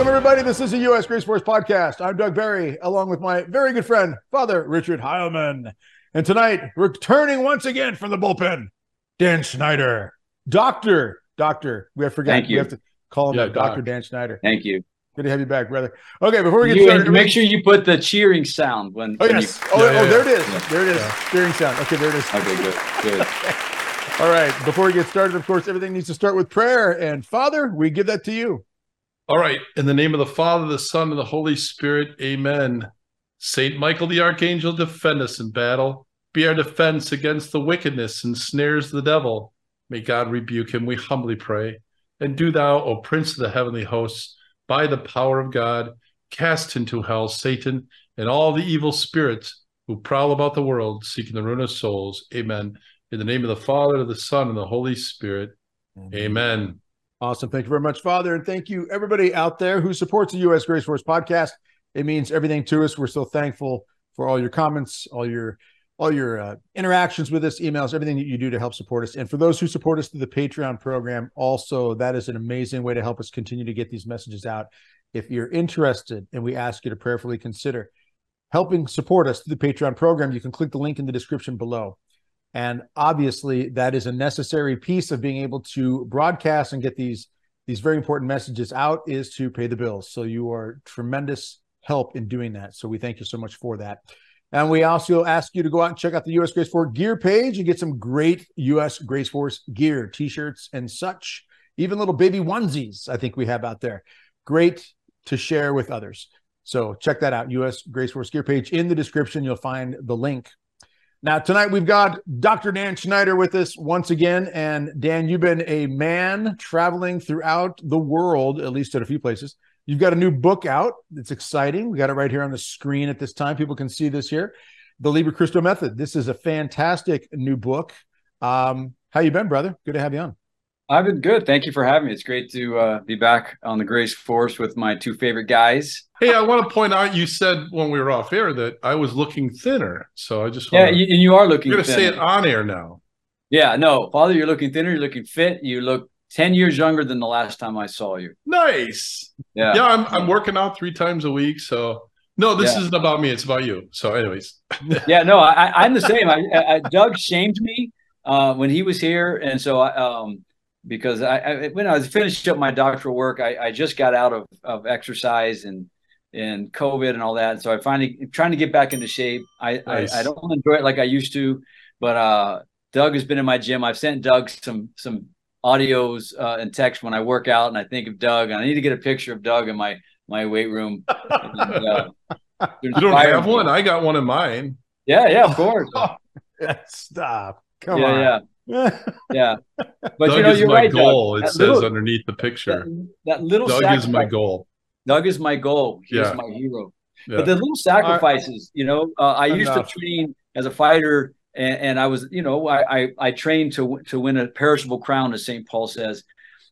Welcome, everybody. This is the U.S. Grace Force podcast. I'm Doug Barry, along with my very good friend, Father Richard Heilman. And tonight, returning once again from the bullpen, Dan Schneider. Doctor, we have forgotten. We have to call him Dr. Dan Schneider. Thank you. Good to have you back, brother. Okay, before we get started, make sure you put the cheering sound when. Oh, yes. There it is. Yeah. There it is. Yeah. Cheering sound. Okay, there it is. Okay, good. Okay. All right. Before we get started, of course, everything needs to start with prayer. And Father, we give that to you. All right. In the name of the Father, the Son, and the Holy Spirit, amen. Saint Michael the Archangel, defend us in battle. Be our defense against the wickedness and snares of the devil. May God rebuke him, we humbly pray. And do thou, O Prince of the heavenly hosts, by the power of God, cast into hell Satan and all the evil spirits who prowl about the world, seeking the ruin of souls. Amen. In the name of the Father, the Son, and the Holy Spirit. Amen. Awesome. Thank you very much, Father. And thank you, everybody out there who supports the U.S. Grace Force podcast. It means everything to us. We're so thankful for all your comments, all your interactions with us, emails, everything that you do to help support us. And for those who support us through the Patreon program, also, that is an amazing way to help us continue to get these messages out. If you're interested, and we ask you to prayerfully consider helping support us through the Patreon program, you can click the link in the description below. And obviously, that is a necessary piece of being able to broadcast and get these very important messages out, is to pay the bills. So you are tremendous help in doing that. So we thank you so much for that. And we also ask you to go out and check out the U.S. Grace Force gear page and get some great U.S. Grace Force gear, T-shirts and such, even little baby onesies I think we have out there. Great to share with others. So check that out, U.S. Grace Force gear page. In the description, you'll find the link. Now, tonight we've got Dr. Dan Schneider with us once again. And Dan, you've been a man traveling throughout the world, at least at a few places. You've got a new book out. It's exciting. We got it right here on the screen at this time. People can see this here. The Liber Christo Method. This is a fantastic new book. How you been, brother? Good to have you on. I've been good. Thank you for having me. It's great to be back on the Grace Force with my two favorite guys. Hey, I want to point out, you said when we were off air that I was looking thinner. So I just want to... Yeah, and you are looking thinner. You're going to say it on air now. Yeah, no. Father, you're looking thinner. You're looking fit. You look 10 years younger than the last time I saw you. Nice. Yeah. Yeah, I'm working out 3 times a week. So no, this isn't about me. It's about you. So anyways. Yeah, no, I'm the same. Doug shamed me when he was here. And so because when I was finished up my doctoral work, I just got out of exercise and COVID and all that. And so I finally trying to get back into shape. Nice. I don't enjoy it like I used to, but Doug has been in my gym. I've sent Doug some audios and text when I work out, and I think of Doug, and I need to get a picture of Doug in my weight room. And, you don't have one? I got one in mine. Yeah, of course. Stop. Come on. Yeah. But Doug, you know, you're right. Goal. Doug. It says little, underneath the picture. That little Doug is my goal. Doug is my goal. He's my hero. Yeah. But the little sacrifices, I used to train as a fighter. And I was, I trained to win a perishable crown, as St. Paul says.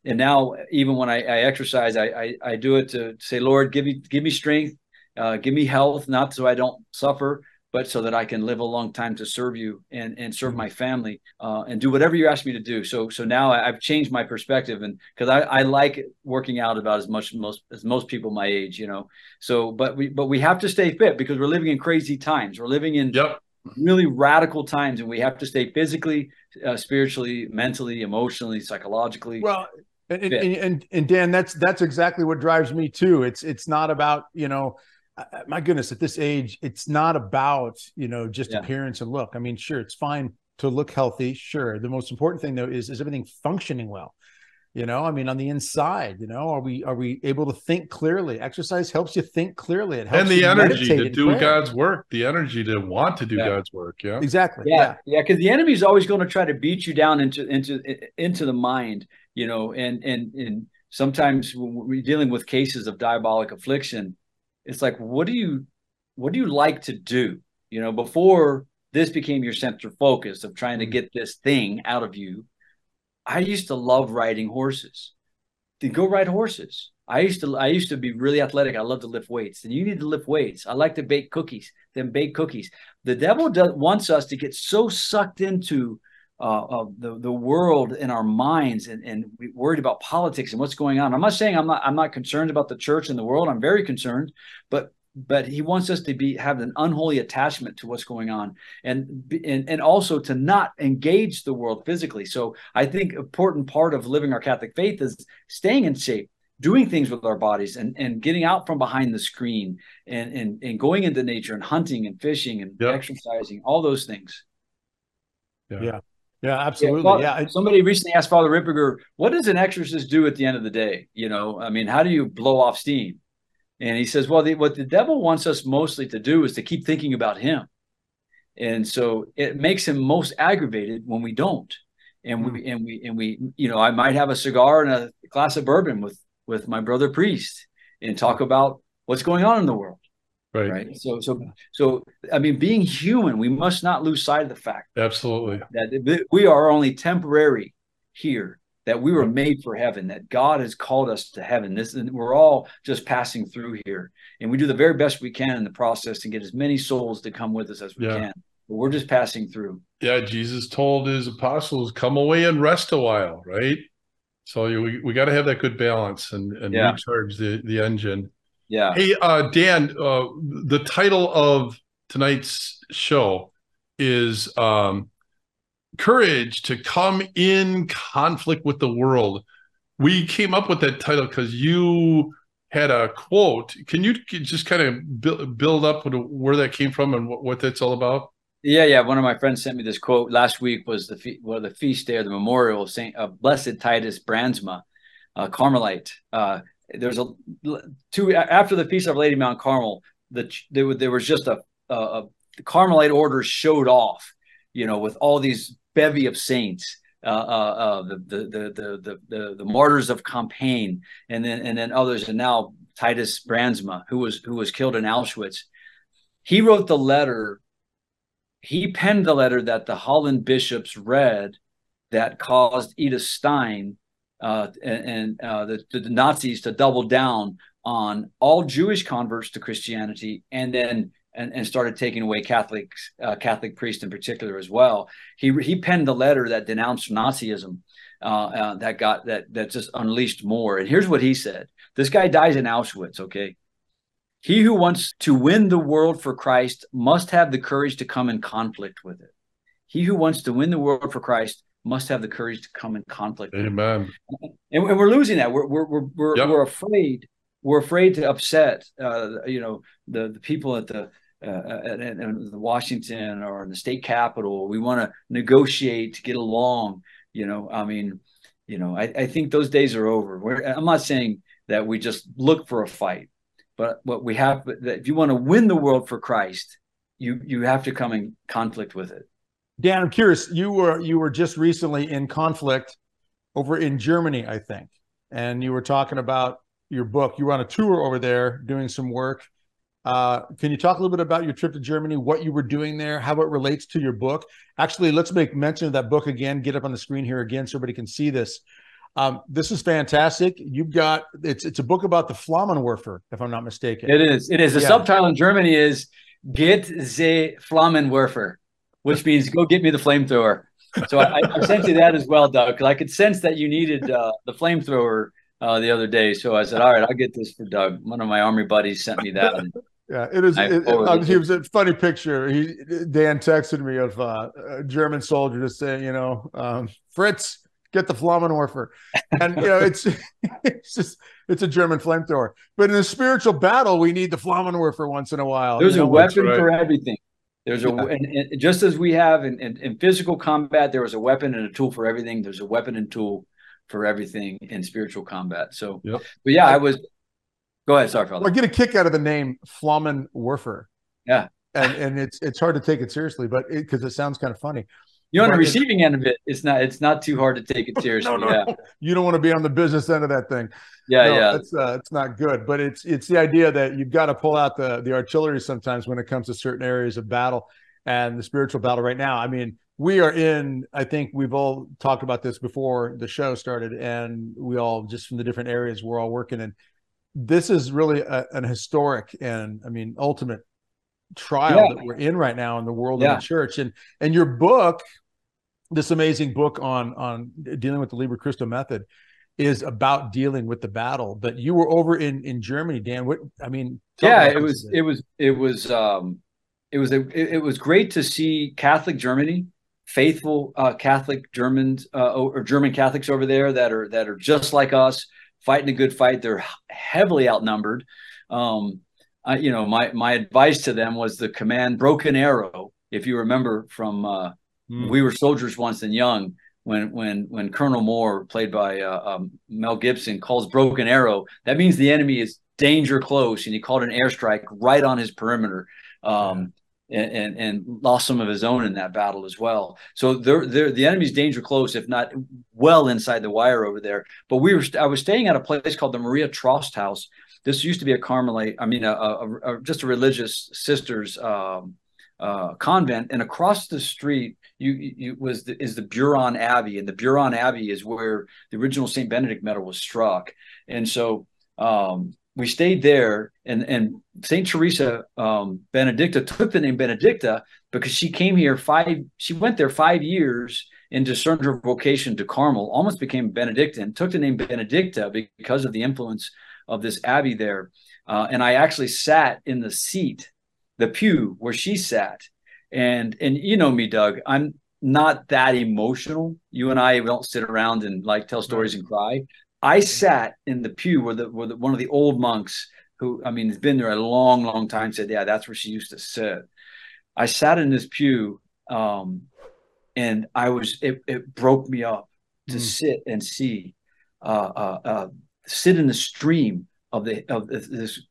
And now, even when I exercise, I do it to say, Lord, give me strength, give me health, not so I don't suffer, but so that I can live a long time to serve you and serve my family and do whatever you ask me to do. So now I've changed my perspective, and because I like working out about as much as most people my age, So, but we have to stay fit because we're living in crazy times. We're living in really radical times, and we have to stay physically, spiritually, mentally, emotionally, psychologically. Well, and Dan, that's exactly what drives me too. It's not about, my goodness, at this age, it's not about, just appearance and look. I mean, sure, it's fine to look healthy. Sure. The most important thing though is everything functioning well, I mean, on the inside, are we able to think clearly? Exercise helps you think clearly. It helps and the energy to do God's work, the energy to want to do God's work. Yeah, exactly. Yeah. Because the enemy is always going to try to beat you down into the mind, and sometimes when we're dealing with cases of diabolic affliction, it's like, what do you like to do? Before this became your center focus of trying to get this thing out of you, I used to love riding horses. Then go ride horses. I used to be really athletic. I love to lift weights. Then you need to lift weights. I like to bake cookies. Then bake cookies. The devil wants us to get so sucked into of the world in our minds, and we worried about politics and what's going on. I'm not saying I'm not concerned about the church and the world. I'm very concerned, but he wants us to have an unholy attachment to what's going on, and also to not engage the world physically. So I think an important part of living our Catholic faith is staying in shape, doing things with our bodies, and getting out from behind the screen, and going into nature and hunting and fishing and exercising, all those things. Yeah, absolutely. Somebody recently asked Father Ripperger, what does an exorcist do at the end of the day? You know, I mean, how do you blow off steam? And he says, well, what the devil wants us mostly to do is to keep thinking about him. And so it makes him most aggravated when we don't. And we, you know, I might have a cigar and a glass of bourbon with my brother priest and talk about what's going on in the world. Right. So, I mean, being human, we must not lose sight of the fact. Absolutely. That we are only temporary here, that we were made for heaven, that God has called us to heaven. And we're all just passing through here, and we do the very best we can in the process to get as many souls to come with us as we can. But we're just passing through. Yeah. Jesus told his apostles, come away and rest a while. Right. So we got to have that good balance and recharge the engine. Yeah. Hey, Dan, the title of tonight's show is Courage to Come in Conflict with the World. We came up with that title because you had a quote. Can you just kind of build up where that came from and what that's all about? Yeah. One of my friends sent me this quote last week. Was the feast day of the memorial of Saint Blessed Titus Brandsma, a Carmelite. There's two after the Feast of Lady Mount Carmel. There was just the Carmelite order showed off, you know, with all these bevy of saints, the martyrs of Compiègne, and then others, and now Titus Brandsma, who was killed in Auschwitz. He wrote the letter. He penned the letter that the Holland bishops read, that caused Edith Stein and the Nazis to double down on all Jewish converts to Christianity, and started taking away Catholics, Catholic priests in particular as well. He penned the letter that denounced Nazism, that just unleashed more. And here's what he said. This guy dies in Auschwitz. Okay, he who wants to win the world for Christ must have the courage to come in conflict with it. He who wants to win the world for Christ must have the courage to come in conflict. Amen. And we're losing that. We're afraid. We're afraid to upset, the people at the Washington or in the state capitol. We want to negotiate to get along. You know, I mean, you know, I think those days are over. I'm not saying that we just look for a fight, but what we have, that if you want to win the world for Christ, you have to come in conflict with it. Dan, I'm curious. You were just recently in conflict over in Germany, I think, and you were talking about your book. You were on a tour over there doing some work. Can you talk a little bit about your trip to Germany, what you were doing there, how it relates to your book? Actually, let's make mention of that book again. Get up on the screen here again so everybody can see this. This is fantastic. You've got it's a book about the Flammenwerfer, if I'm not mistaken. It is. The subtitle in Germany is "Get the Flammenwerfer," which means go get me the flamethrower. So I sent you that as well, Doug, because I could sense that you needed the flamethrower the other day. So I said, all right, I'll get this for Doug. One of my Army buddies sent me that. It was a funny picture. Dan texted me of a German soldier just saying, you know, Fritz, get the Flammenwerfer. And, you know, it's a German flamethrower. But in a spiritual battle, we need the Flammenwerfer once in a while. There's a weapon for everything. There's and just as we have in physical combat, there was a weapon and a tool for everything. There's a weapon and tool for everything in spiritual combat. So, but yeah, go ahead. Sorry, Father. I get a kick out of the name Flammenwerfer. Yeah, and it's hard to take it seriously, but because it sounds kind of funny. You're on the receiving end of it. It's not too hard to take it seriously. No. You don't want to be on the business end of that thing. Yeah. It's not good. But it's the idea that you've got to pull out the artillery sometimes when it comes to certain areas of battle and the spiritual battle right now. I mean, we are in, I think we've all talked about this before the show started, and we all just from the different areas we're all working in. This is really an historic and, I mean, ultimate trial that we're in right now in the world of the church, and your book this amazing book on dealing with the Liber Christo method is about dealing with the battle. But you were over in Germany, Dan. What I mean, yeah, it was great to see Catholic Germany, faithful Catholic Germans or German Catholics over there that are just like us, fighting a good fight. They're heavily outnumbered. You know, my advice to them was the command "Broken Arrow." If you remember from "We Were Soldiers Once and Young," when Colonel Moore, played by Mel Gibson, calls "Broken Arrow," that means the enemy is danger close, and he called an airstrike right on his perimeter. And lost some of his own in that battle as well. So the enemy's danger close, if not well inside the wire over there. But I was staying at a place called the Maria Trost House. This used to be a Carmelite, I mean, just a religious sister's convent. And across the street is the Buron Abbey. And the Buron Abbey is where the original Saint Benedict medal was struck. And so we stayed there, and St. Teresa Benedicta took the name Benedicta because she came here she went there 5 years and discerned her vocation to Carmel, almost became Benedictine, took the name Benedicta because of the influence of this abbey there. And I actually sat in the pew where she sat. And you know me, Doug, I'm not that emotional. You and I don't sit around and like tell stories and cry. I sat in the pew where one of the old monks who, I mean, has been there a long, long time, said, yeah, that's where she used to sit. I sat in this pew and it broke me up to sit and see, sit in the stream of this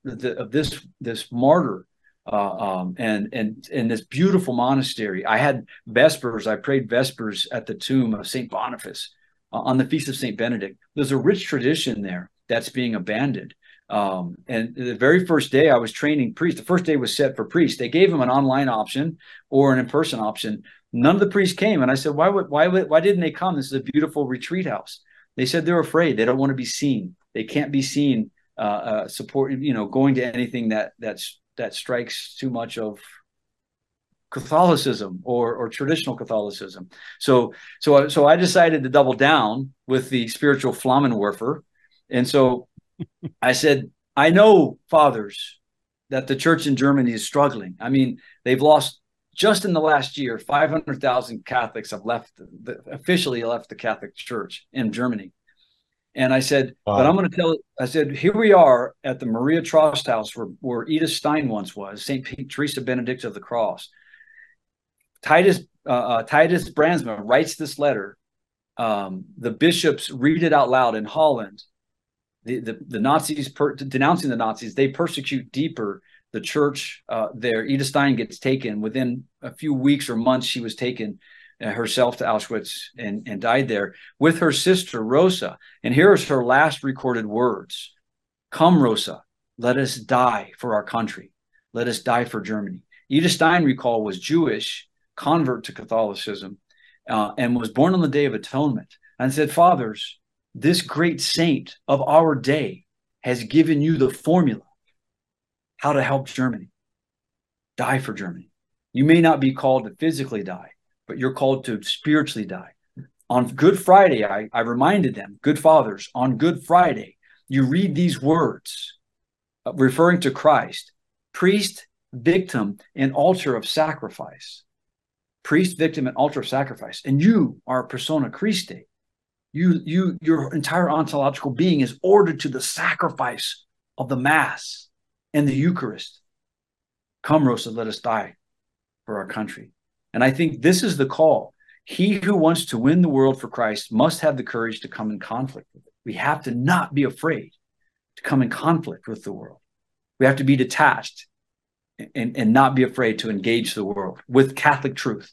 martyr and this beautiful monastery. I had Vespers. I prayed Vespers at the tomb of Saint Boniface on the Feast of St. Benedict. There's a rich tradition there that's being abandoned. And the very first day I was training priests, the first day was set for priests. They gave them an online option or an in-person option. None of the priests came. And I said, why didn't they come? This is a beautiful retreat house. They said they're afraid. They don't want to be seen. They can't be seen supporting, you know, going to anything that strikes too much of Catholicism or traditional Catholicism. So I decided to double down with the spiritual Flammenwerfer. And so I said, I know, fathers, that the church in Germany is struggling. I mean, they've lost, just in the last year, 500,000 Catholics have officially left the Catholic Church in Germany. And I said, wow. But I'm going to tell, I said, here we are at the Maria Trost House where Edith Stein once was, St. Teresa Benedict of the Cross. Titus Brandsma writes this letter. The bishops read it out loud in Holland. The Nazis denouncing the Nazis, they persecute deeper the church there. Edith Stein gets taken. Within a few weeks or months, she was taken herself to Auschwitz and died there with her sister Rosa. And here is her last recorded words: "Come, Rosa, let us die for our country. Let us die for Germany." Edith Stein, recall, was Jewish, convert to Catholicism, and was born on the Day of Atonement. And said, fathers, this great saint of our day has given you the formula how to help Germany. Die for Germany. You may not be called to physically die, but you're called to spiritually die. On Good Friday, I reminded them, good fathers, on Good Friday, you read these words referring to Christ: priest, victim, and altar of sacrifice. Priest, victim, and altar of sacrifice. And you are persona Christi. Your entire ontological being is ordered to the sacrifice of the Mass and the Eucharist. Come, Rosa, let us die for our country. And I think this is the call. He who wants to win the world for Christ must have the courage to come in conflict with it. We have to not be afraid to come in conflict with the world. We have to be detached and not be afraid to engage the world with Catholic truth.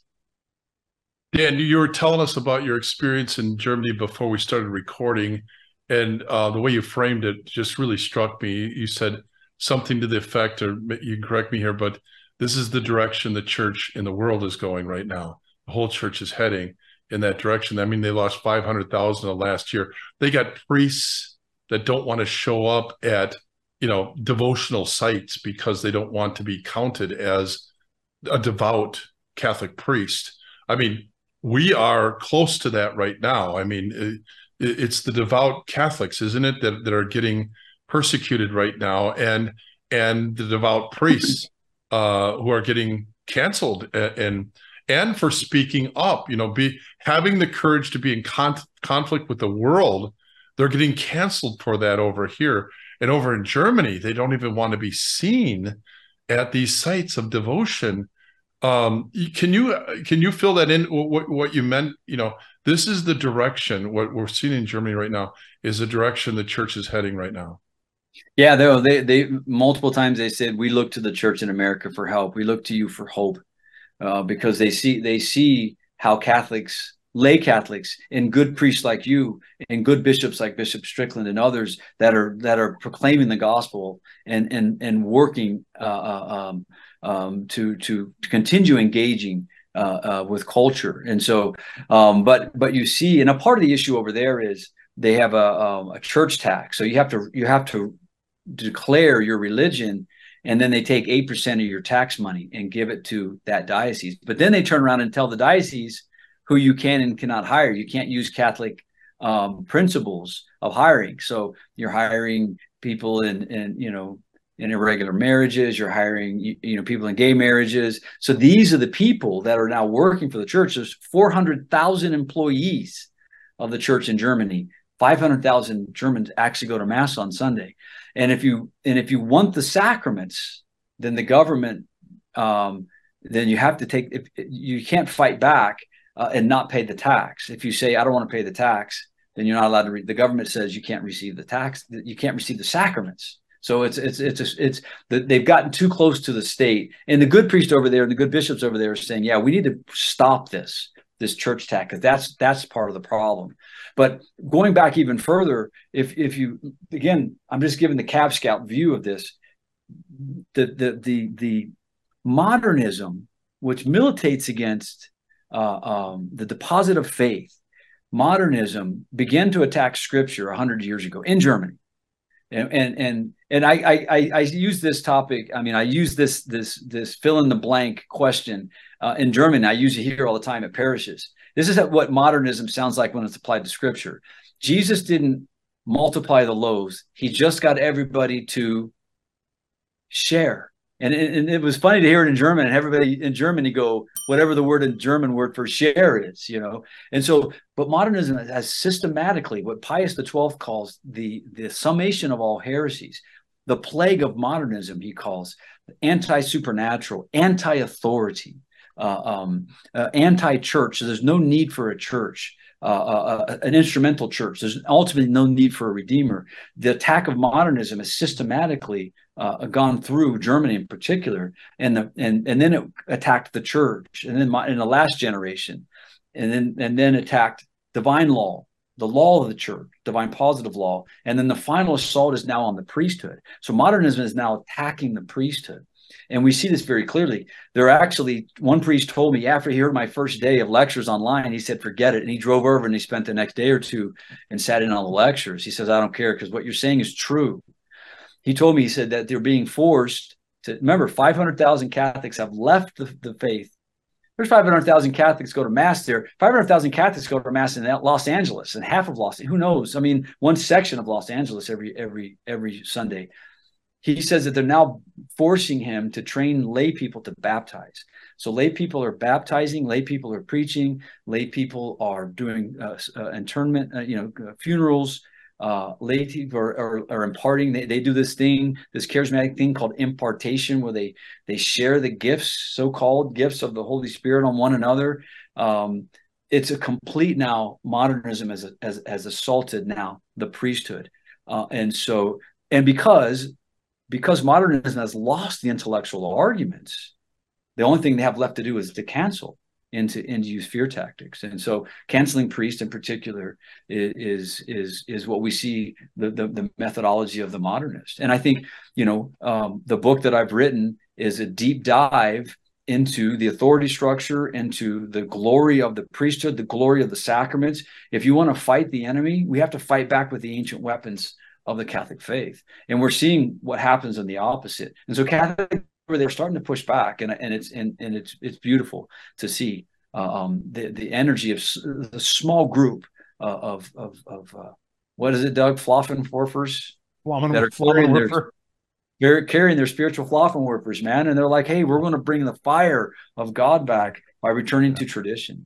Dan, you were telling us about your experience in Germany before we started recording, and the way you framed it just really struck me. You said something to the effect, or you correct me here, but this is the direction the church in the world is going right now. The whole church is heading in that direction. I mean, they lost 500,000 in the last year. They got priests that don't want to show up at, you know, devotional sites because they don't want to be counted as a devout Catholic priest. I mean, we are close to that right now. I mean, it's the devout Catholics, isn't it, that are getting persecuted right now, and the devout priests who are getting canceled and for speaking up, you know, having the courage to be in conflict with the world. They're getting canceled for that over here, and over in Germany, they don't even want to be seen at these sites of devotion. Can you fill that in? What you meant, you know, this is the direction. What we're seeing in Germany right now is the direction the church is heading right now. Yeah, they multiple times they said, we look to the church in America for help. We look to you for hope, because they see how Catholics, lay Catholics, and good priests like you, and good bishops like Bishop Strickland and others that are proclaiming the gospel and working to continue engaging with culture. And so, but you see, and a part of the issue over there is they have a church tax. So you have to declare your religion, and then they take 8% of your tax money and give it to that diocese. But then they turn around and tell the diocese who you can and cannot hire. You can't use Catholic principles of hiring. So you're hiring people in irregular marriages. You're hiring people in gay marriages. So these are the people that are now working for the church. There's 400,000 employees of the church in Germany. 500,000 Germans actually go to Mass on Sunday. And if you want the sacraments, then the government, then you have to take. If you can't fight back. And not pay the tax. If you say, I don't want to pay the tax, then you're not allowed to the government says you can't receive the tax. You can't receive the sacraments. So they've gotten too close to the state, and the good priest over there and the good bishops over there are saying, yeah, we need to stop this church tax, because that's part of the problem. But going back even further, if you, again, I'm just giving the Cab Scout view of this, the modernism, which militates against the deposit of faith, modernism began to attack Scripture 100 years ago in Germany, and I use this topic. I mean, I use this fill in the blank question in German. I use it here all the time at parishes. This is what modernism sounds like when it's applied to Scripture. Jesus didn't multiply the loaves; he just got everybody to share. And it was funny to hear it in German, and everybody in Germany go, whatever the word in German word for share is, you know. And so, but modernism has systematically, what Pius XII calls the summation of all heresies, the plague of modernism, he calls anti-supernatural, anti-authority, anti-church. So there's no need for a church, an instrumental church. There's ultimately no need for a redeemer. The attack of modernism is systematically gone through Germany in particular, and then it attacked the church, and then in the last generation, and then attacked divine law, the law of the church, divine positive law, and then the final assault is now on the priesthood. So modernism is now attacking the priesthood, and we see this very clearly. There actually, one priest told me after he heard my first day of lectures online, he said, "Forget it," and he drove over and he spent the next day or two and sat in on the lectures. He says, "I don't care, because what you're saying is true." He told me, he said, that they're being forced to, remember, 500,000 Catholics have left the faith. There's 500,000 Catholics go to Mass there. 500,000 Catholics go to Mass in Los Angeles, and half of Los Angeles, who knows? I mean, one section of Los Angeles every Sunday. He says that they're now forcing him to train lay people to baptize. So lay people are baptizing, lay people are preaching, lay people are doing interment, funerals. Lay people are imparting. They do this thing, this charismatic thing called impartation, where they share the gifts, so-called gifts of the Holy Spirit, on one another. It's a complete now. Modernism has assaulted now the priesthood, and because modernism has lost the intellectual arguments, the only thing they have left to do is to cancel. And to use fear tactics, and so canceling priests in particular is what we see the methodology of the modernist. And I think the book that I've written is a deep dive into the authority structure, into the glory of the priesthood, the glory of the sacraments. If you want to fight the enemy, we have to fight back with the ancient weapons of the Catholic faith, and we're seeing what happens in the opposite. And so Catholic, they're starting to push back, and it's beautiful to see the energy of the small group of what is it, Doug? Flammenwerfers that are carrying their spiritual Flammenwerfers, man. And they're like, hey, we're going to bring the fire of God back by returning to tradition.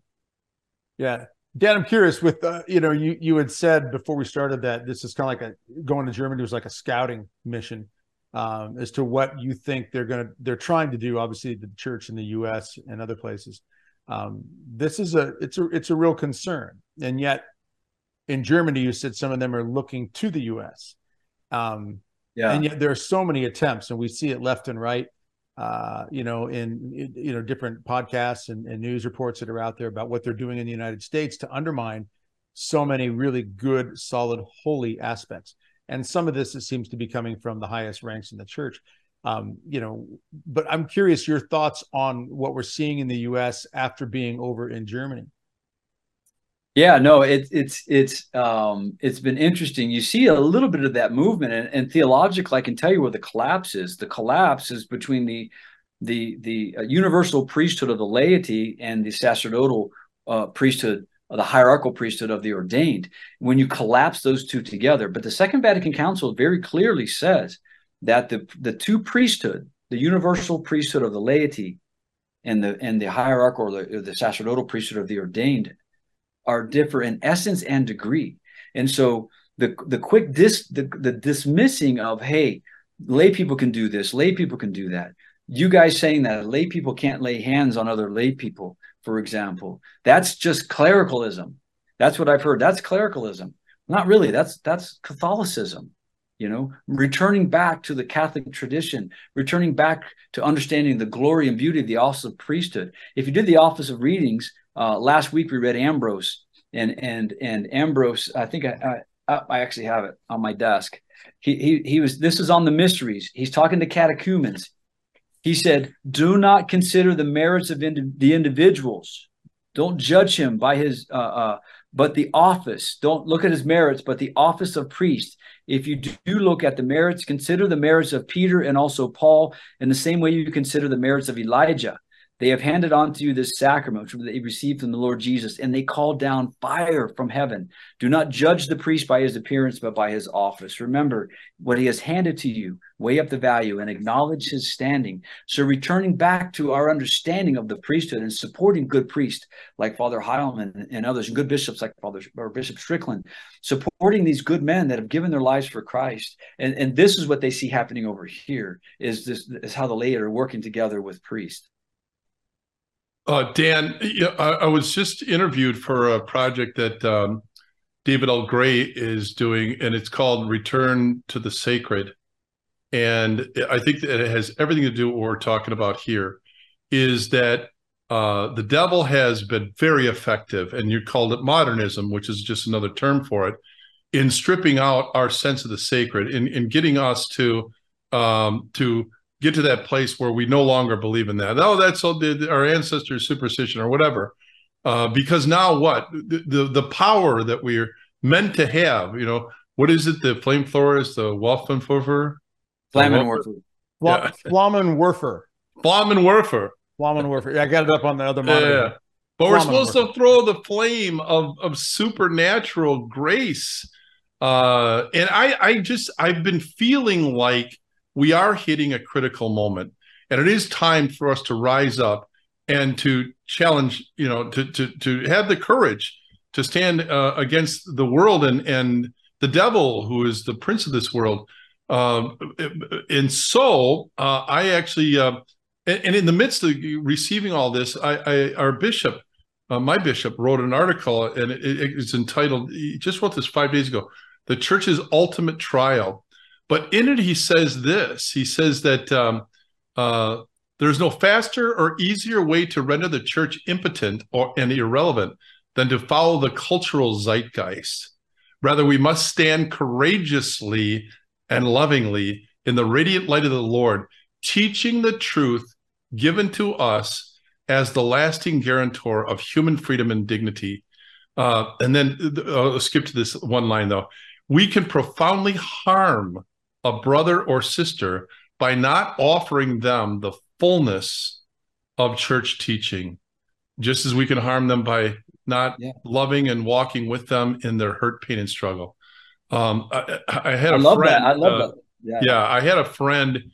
Yeah. Dan, I'm curious with, you had said before we started that this is kind of like going to Germany was like a scouting mission as to what you think they're trying to do, obviously the church in the U.S. and other places. This is it's a real concern. And yet in Germany, you said some of them are looking to the U.S. And yet there are so many attempts, and we see it left and right, in different podcasts and news reports that are out there about what they're doing in the United States to undermine so many really good, solid, holy aspects. And some of this, it seems to be coming from the highest ranks in the church. But I'm curious your thoughts on what we're seeing in the U.S. after being over in Germany. Yeah, no, it's been interesting. You see a little bit of that movement, and theologically, I can tell you where the collapse is. The collapse is between the universal priesthood of the laity and the sacerdotal priesthood, the hierarchical priesthood of the ordained. When you collapse those two together, but the Second Vatican Council very clearly says that the two priesthood, the universal priesthood of the laity and the hierarchical or the sacerdotal priesthood of the ordained, are different in essence and degree. And so the dismissing of, hey, lay people can do this, lay people can do that. You guys saying that lay people can't lay hands on other lay people, for example, that's just clericalism. That's what I've heard. That's clericalism. Not really. That's Catholicism. Returning back to the Catholic tradition, returning back to understanding the glory and beauty of the office of priesthood. If you did the office of readings, last week we read Ambrose, and Ambrose, I think I actually have it on my desk. He was, this is on the mysteries. He's talking to catechumens. He said, do not consider the merits of the individuals. Don't judge him by his, but the office. Don't look at his merits, but the office of priest. If you do look at the merits, consider the merits of Peter and also Paul in the same way you consider the merits of Elijah. They have handed on to you this sacrament that they received from the Lord Jesus, and they called down fire from heaven. Do not judge the priest by his appearance, but by his office. Remember what he has handed to you, weigh up the value and acknowledge his standing. So returning back to our understanding of the priesthood and supporting good priests like Father Heilman and others, and good bishops like Bishop Strickland, supporting these good men that have given their lives for Christ. And this is what they see happening over here, is how the laity are working together with priests. Dan, I was just interviewed for a project that David L. Gray is doing, and it's called Return to the Sacred. And I think that it has everything to do with what we're talking about here, is that the devil has been very effective, and you called it modernism, which is just another term for it, in stripping out our sense of the sacred, in getting us to get to that place where we no longer believe in that. Oh, that's all our ancestors' superstition or whatever. Because now what? The power that we're meant to have, what is it? The flamethrower is the Waffenwerfer? Flammenwerfer. Flammenwerfer. Flammenwerfer. Flammenwerfer. Yeah, I got it up on the other monitor. Yeah. But we're supposed to throw the flame of supernatural grace. And I've been feeling like we are hitting a critical moment, and it is time for us to rise up and to challenge, to have the courage to stand against the world and the devil, who is the prince of this world. And so I actually, and in the midst of receiving all this, my bishop wrote an article, and it's entitled, he just wrote this 5 days ago, The Church's Ultimate Trial. But in it, he says this. He says that there's no faster or easier way to render the church impotent and irrelevant than to follow the cultural zeitgeist. Rather, we must stand courageously and lovingly in the radiant light of the Lord, teaching the truth given to us as the lasting guarantor of human freedom and dignity. And then skip to this one line, though. We can profoundly harm a brother or sister by not offering them the fullness of church teaching. just as we can harm them by not loving and walking with them in their hurt, pain, and struggle. I had a friend. I love that. I had a friend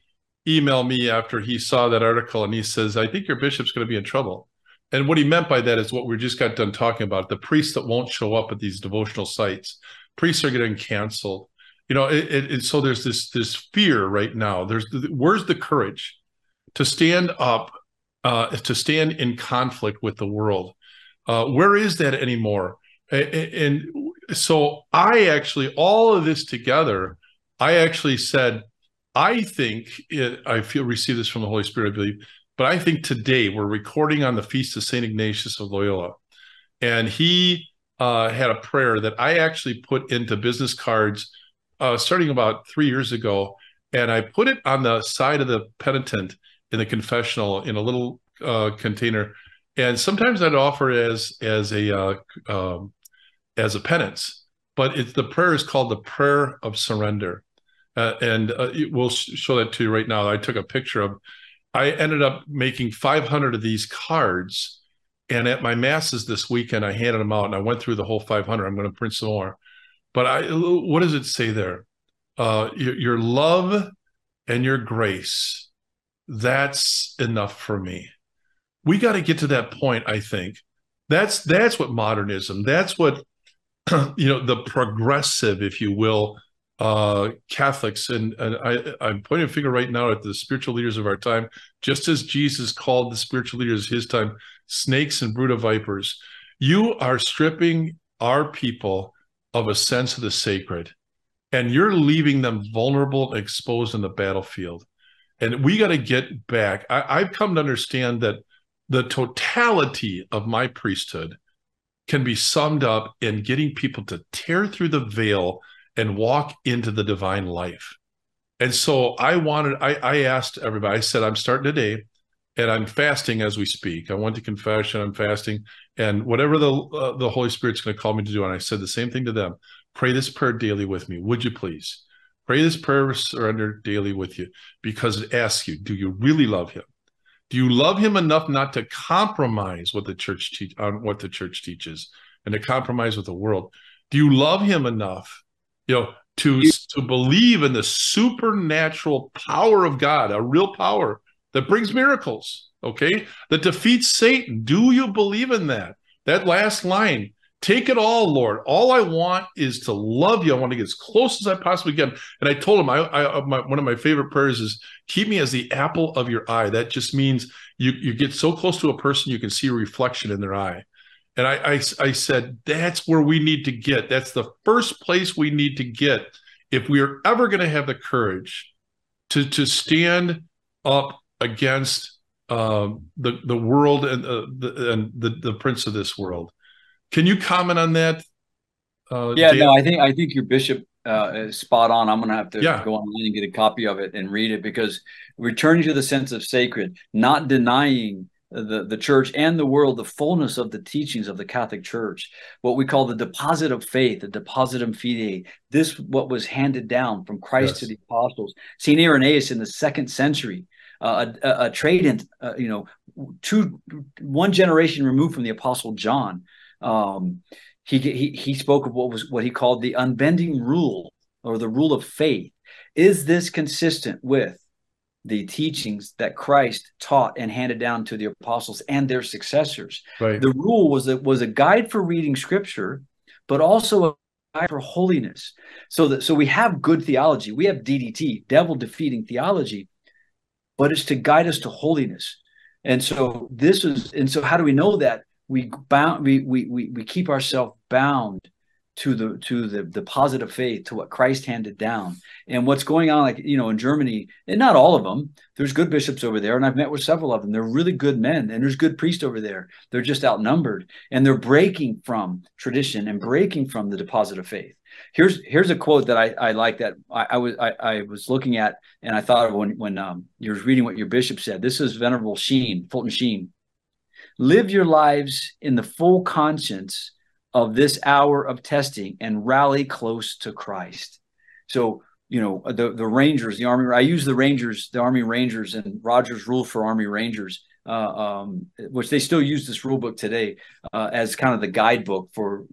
email me after he saw that article, and he says, I think your bishop's going to be in trouble. And what he meant by that is what we just got done talking about, the priests that won't show up at these devotional sites. Priests are getting canceled. You know, so there's this fear right now. Where's the courage to stand up, to stand in conflict with the world? Where is that anymore? And so all of this together, I actually said, I received this from the Holy Spirit, I believe, but I think today we're recording on the Feast of St. Ignatius of Loyola. And he had a prayer that I actually put into business cards starting about 3 years ago. And I put it on the side of the penitent in the confessional in a little container. And sometimes I'd offer it as a penance, but the prayer is called the Prayer of Surrender. We'll show that to you right now. I took a picture of, I ended up making 500 of these cards. And at my masses this weekend, I handed them out and I went through the whole 500. I'm going to print some more. But what does it say there? Your love and your grace, that's enough for me. We got to get to that point, I think. That's what modernism, that's what, the progressive, if you will, Catholics, and I'm pointing a finger right now at the spiritual leaders of our time, just as Jesus called the spiritual leaders of his time snakes and brood of vipers. You are stripping our people of a sense of the sacred, and you're leaving them vulnerable and exposed on the battlefield. And we got to get back. I've come to understand that the totality of my priesthood can be summed up in getting people to tear through the veil and walk into the divine life. And so I asked everybody, I said, I'm starting today and I'm fasting as we speak. I went to confession, I'm fasting, and whatever the Holy Spirit's going to call me to do. And I said the same thing to them. Pray this prayer daily with me. Would you please? Pray this prayer of surrender daily with you, because it asks you, do you really love him? Do you love him enough not to compromise what the church teaches and to compromise with the world? Do you love him enough to believe in the supernatural power of God, a real power that brings miracles, that defeats Satan? Do you believe in that? That last line, take it all, Lord. All I want is to love you. I want to get as close as I possibly can. And I told him, one of my favorite prayers is, keep me as the apple of your eye. That just means you get so close to a person, you can see a reflection in their eye. And I said, that's where we need to get. That's the first place we need to get if we are ever going to have the courage to stand up against the world and the prince of this world. Can you comment on that? Dan? No, I think your bishop is spot on. I'm going to have to go online and get a copy of it and read it, because returning to the sense of sacred, not denying the church and the world, the fullness of the teachings of the Catholic Church, what we call the deposit of faith, the depositum fidei, this what was handed down from Christ to the apostles. St. Irenaeus in the 2nd century, a tradent, one generation removed from the Apostle John, he spoke of what he called the unbending rule, or the rule of faith. Is this consistent with the teachings that Christ taught and handed down to the apostles and their successors? Right. The rule was a guide for reading scripture, but also a guide for holiness. So we have good theology. We have DDT, devil defeating theology, but it's to guide us to holiness. And so how do we know that? We keep ourselves bound to the positive faith, to what Christ handed down. And what's going on, in Germany, and not all of them, there's good bishops over there, and I've met with several of them. They're really good men, and there's good priests over there. They're just outnumbered, and they're breaking from tradition and breaking from the deposit of faith. Here's a quote that I like, that I was looking at, and I thought when you were reading what your bishop said. This is Venerable Sheen, Fulton Sheen. Live your lives in the full conscience of this hour of testing and rally close to Christ. So, the Rangers, the Army, I use the Rangers, the Army Rangers, and Roger's rule for Army Rangers. which they still use this rule book today as kind of the guidebook for,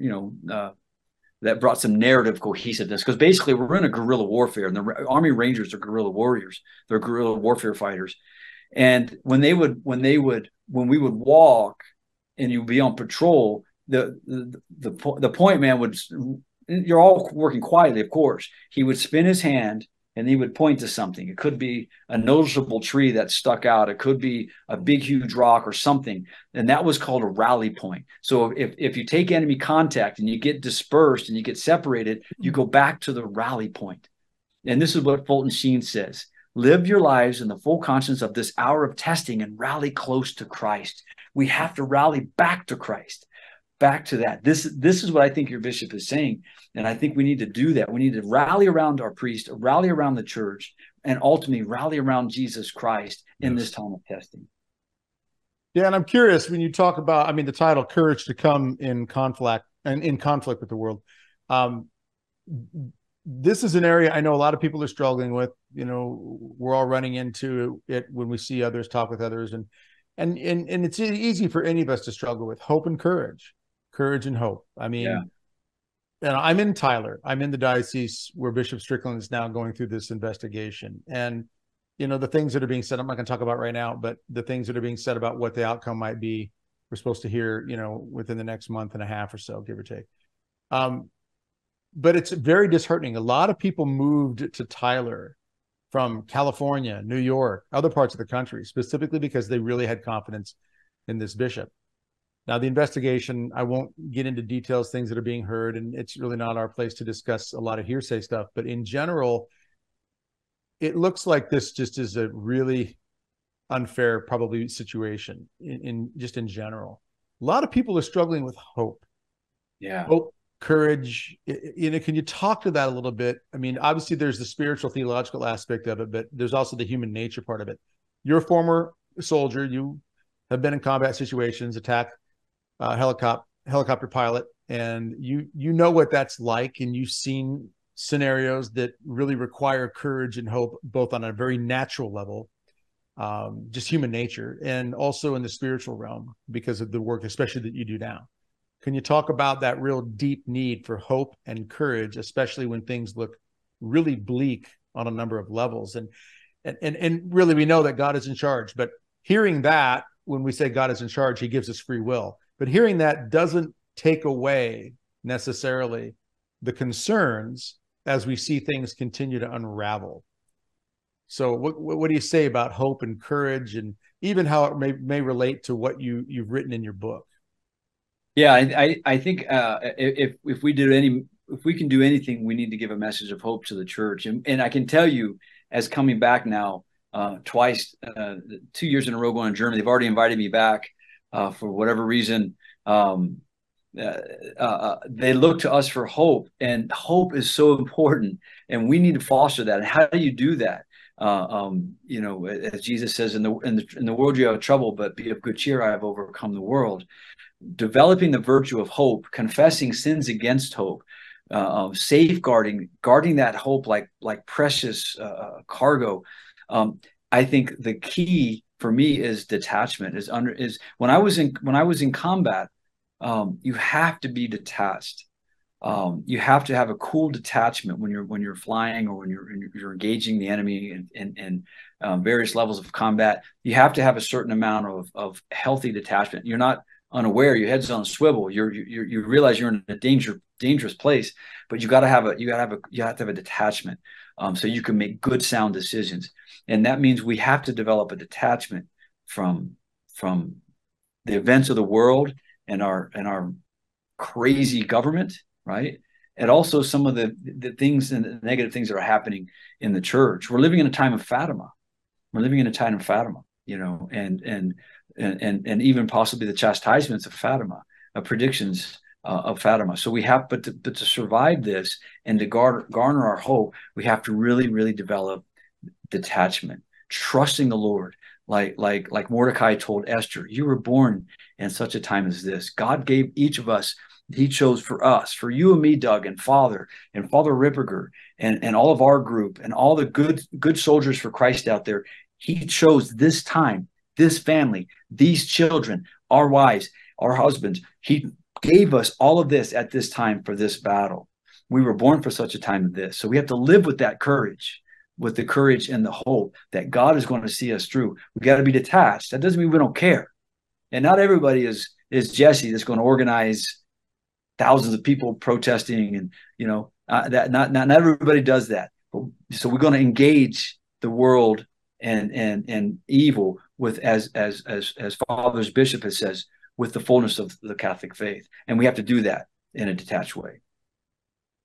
that brought some narrative cohesiveness, because basically we're in a guerrilla warfare, and the Army Rangers are guerrilla warriors. They're guerrilla warfare fighters. And when we would walk and you'd be on patrol, the point man would, you're all working quietly, of course. He would spin his hand and he would point to something. It could be a noticeable tree that stuck out. It could be a big, huge rock or something. And that was called a rally point. So if you take enemy contact and you get dispersed and you get separated, you go back to the rally point. And this is what Fulton Sheen says. Live your lives in the full conscience of this hour of testing and rally close to Christ. We have to rally back to Christ, back to that. This is what I think your bishop is saying. And I think we need to do that. We need to rally around our priest, rally around the church, and ultimately rally around Jesus Christ in this time of testing. Yeah, and I'm curious, when you talk about, I mean, the title, Courage to Come in Conflict, and in conflict with the world, this is an area I know a lot of people are struggling with. You know, we're all running into it when we see others, talk with others, and it's easy for any of us to struggle with hope and courage and hope. I mean, yeah. And I'm in Tyler. I'm in the diocese where Bishop Strickland is now going through this investigation. And, you know, the things that are being said, I'm not going to talk about right now, but the things that are being said about what the outcome might be, we're supposed to hear, you know, within the next month and a half or so, give or take. But it's very disheartening. A lot of people moved to Tyler from California, New York, other parts of the country, specifically because they really had confidence in this bishop. Now, the investigation, I won't get into details, things that are being heard, and it's really not our place to discuss a lot of hearsay stuff. But in general, it looks like this just is a really unfair, probably, situation in general. A lot of people are struggling with hope. Yeah. Hope, courage. You know, can you talk to that a little bit? I mean, obviously, there's the spiritual, theological aspect of it, but there's also the human nature part of it. You're a former soldier. You have been in combat situations, attack, helicopter pilot, and you know what that's like, and you've seen scenarios that really require courage and hope, both on a very natural level, just human nature, and also in the spiritual realm because of the work, especially that you do now. Can you talk about that real deep need for hope and courage, especially when things look really bleak on a number of levels? And really, we know that God is in charge, but hearing that, when we say God is in charge, he gives us free will. But hearing that doesn't take away necessarily the concerns as we see things continue to unravel. So what do you say about hope and courage, and even how it may relate to what you've written in your book? Yeah, I think if we can do anything, we need to give a message of hope to the church. And I can tell you, as coming back now twice, 2 years in a row going to Germany, they've already invited me back. For whatever reason, they look to us for hope, and hope is so important, and we need to foster that. And how do you do that? As Jesus says, in the world you have trouble, but be of good cheer, I have overcome the world. Developing the virtue of hope, confessing sins against hope, guarding that hope like precious cargo. I think the key for me is detachment. When I was in combat, you have to be detached. You have to have a cool detachment when you're flying, or when you're engaging the enemy in various levels of combat. You have to have a certain amount of healthy detachment. You're not unaware. Your head's on a swivel. You realize you're in a dangerous place, but you have to have a detachment, so you can make good, sound decisions. And that means we have to develop a detachment from the events of the world and our crazy government, right? And also some of the things and the negative things that are happening in the church. We're living in a time of Fatima. You know, and even possibly the chastisements of Fatima, predictions of Fatima. So we have, but to survive this and to garner our hope, we have to really, really develop detachment, trusting the Lord, like Mordecai told Esther, you were born in such a time as this. God gave each of us, he chose for us, for you and me, Doug, and Father Ripperger, and all of our group, and all the good soldiers for Christ out there. He chose this time this family, these children, our wives, our husbands. He gave us all of this at this time for this battle. We were born for such a time as this. So we have to live with that courage, with the courage and the hope that God is going to see us through. We got to be detached. That doesn't mean we don't care. And not everybody is Jesse that's going to organize thousands of people protesting, and you know that not everybody does that. So we're going to engage the world and evil with, as Father's Bishop has says, with the fullness of the Catholic faith, and we have to do that in a detached way.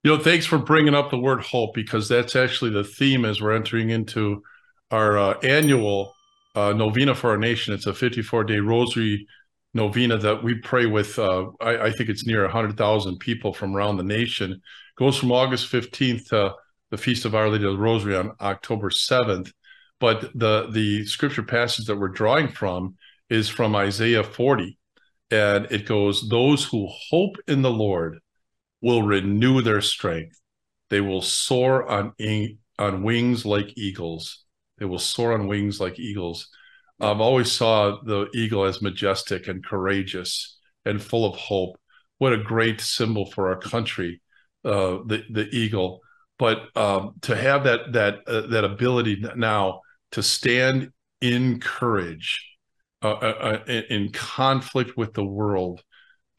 You know, thanks for bringing up the word hope, because that's actually the theme as we're entering into our annual novena for our nation. It's a 54-day rosary novena that we pray with, I think it's near 100,000 people from around the nation. It goes from August 15th to the Feast of Our Lady of the Rosary on October 7th. But the scripture passage that we're drawing from is from Isaiah 40. And it goes, "Those who hope in the Lord will renew their strength. They will soar on wings like eagles." They will soar on wings like eagles. I've always saw the eagle as majestic and courageous and full of hope. What a great symbol for our country, the eagle. But to have that ability now to stand in courage, in conflict with the world,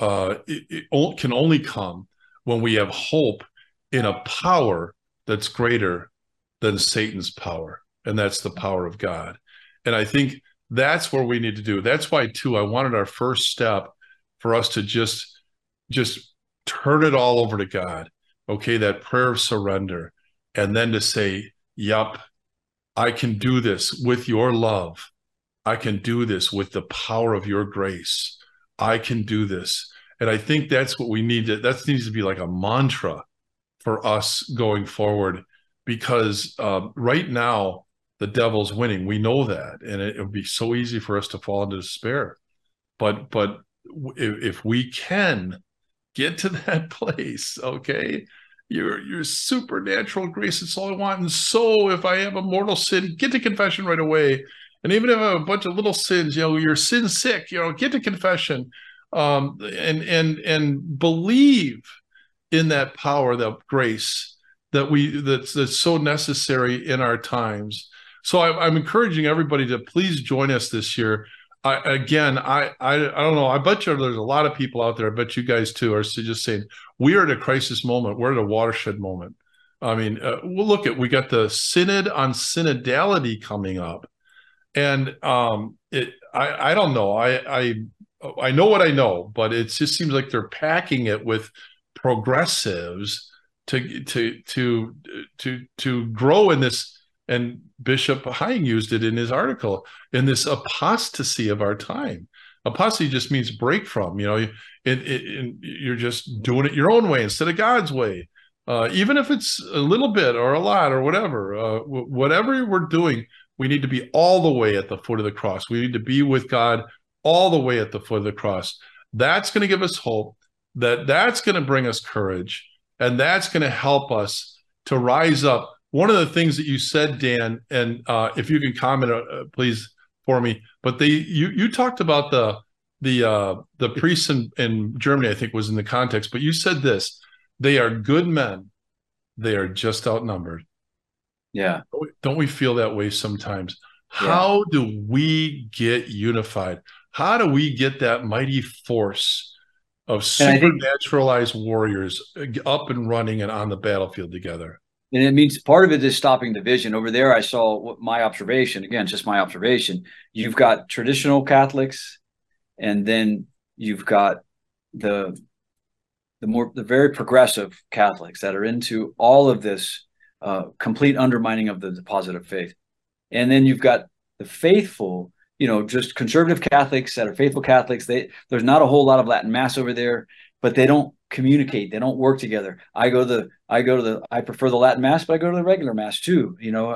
it can only come when we have hope in a power that's greater than Satan's power, and that's the power of God. And I think that's where we need to do. That's why, too, I wanted our first step for us to just turn it all over to God. Okay, that prayer of surrender. And then to say, "Yup, I can do this with your love. I can do this with the power of your grace. I can do this." And I think that's what we need to, that needs to be like a mantra for us going forward, because right now, the devil's winning. We know that, and it would be so easy for us to fall into despair. But if we can get to that place, okay, your supernatural grace, it's all I want. And so if I have a mortal sin, get to confession right away. And even if I have a bunch of little sins, you know, you're sin sick, you know, get to confession, and believe in that power, that grace that that's so necessary in our times. So I'm encouraging everybody to please join us this year. I don't know. I bet you there's a lot of people out there. I bet you guys too are just saying, we are at a crisis moment. We're at a watershed moment. I mean, we got the synod on synodality coming up, and I don't know. I know what I know, but it just seems like they're packing it with progressives to grow in this. And Bishop Hine used it in his article, in this apostasy of our time. Apostasy just means break from, you know, and you're just doing it your own way instead of God's way. Even if it's a little bit or a lot or whatever, whatever we're doing, we need to be all the way at the foot of the cross. We need to be with God all the way at the foot of the cross. That's going to give us hope, that's going to bring us courage, and that's going to help us to rise up. One of the things that you said, Dan, and if you can comment, please, for me, but you talked about the priests in Germany, I think, was in the context, but you said this: they are good men, they are just outnumbered. Yeah. Don't we feel that way sometimes? Yeah. How do we get unified? How do we get that mighty force of supernaturalized warriors up and running and on the battlefield together? And it means part of it is stopping division. Over there, I saw my observation, again, just my observation. You've got traditional Catholics, and then you've got the very progressive Catholics that are into all of this complete undermining of the deposit of faith. And then you've got the faithful, you know, just conservative Catholics that are faithful Catholics. There's not a whole lot of Latin Mass over there, but they don't communicate. They don't work together. I prefer the Latin Mass, but I go to the regular Mass too. You know,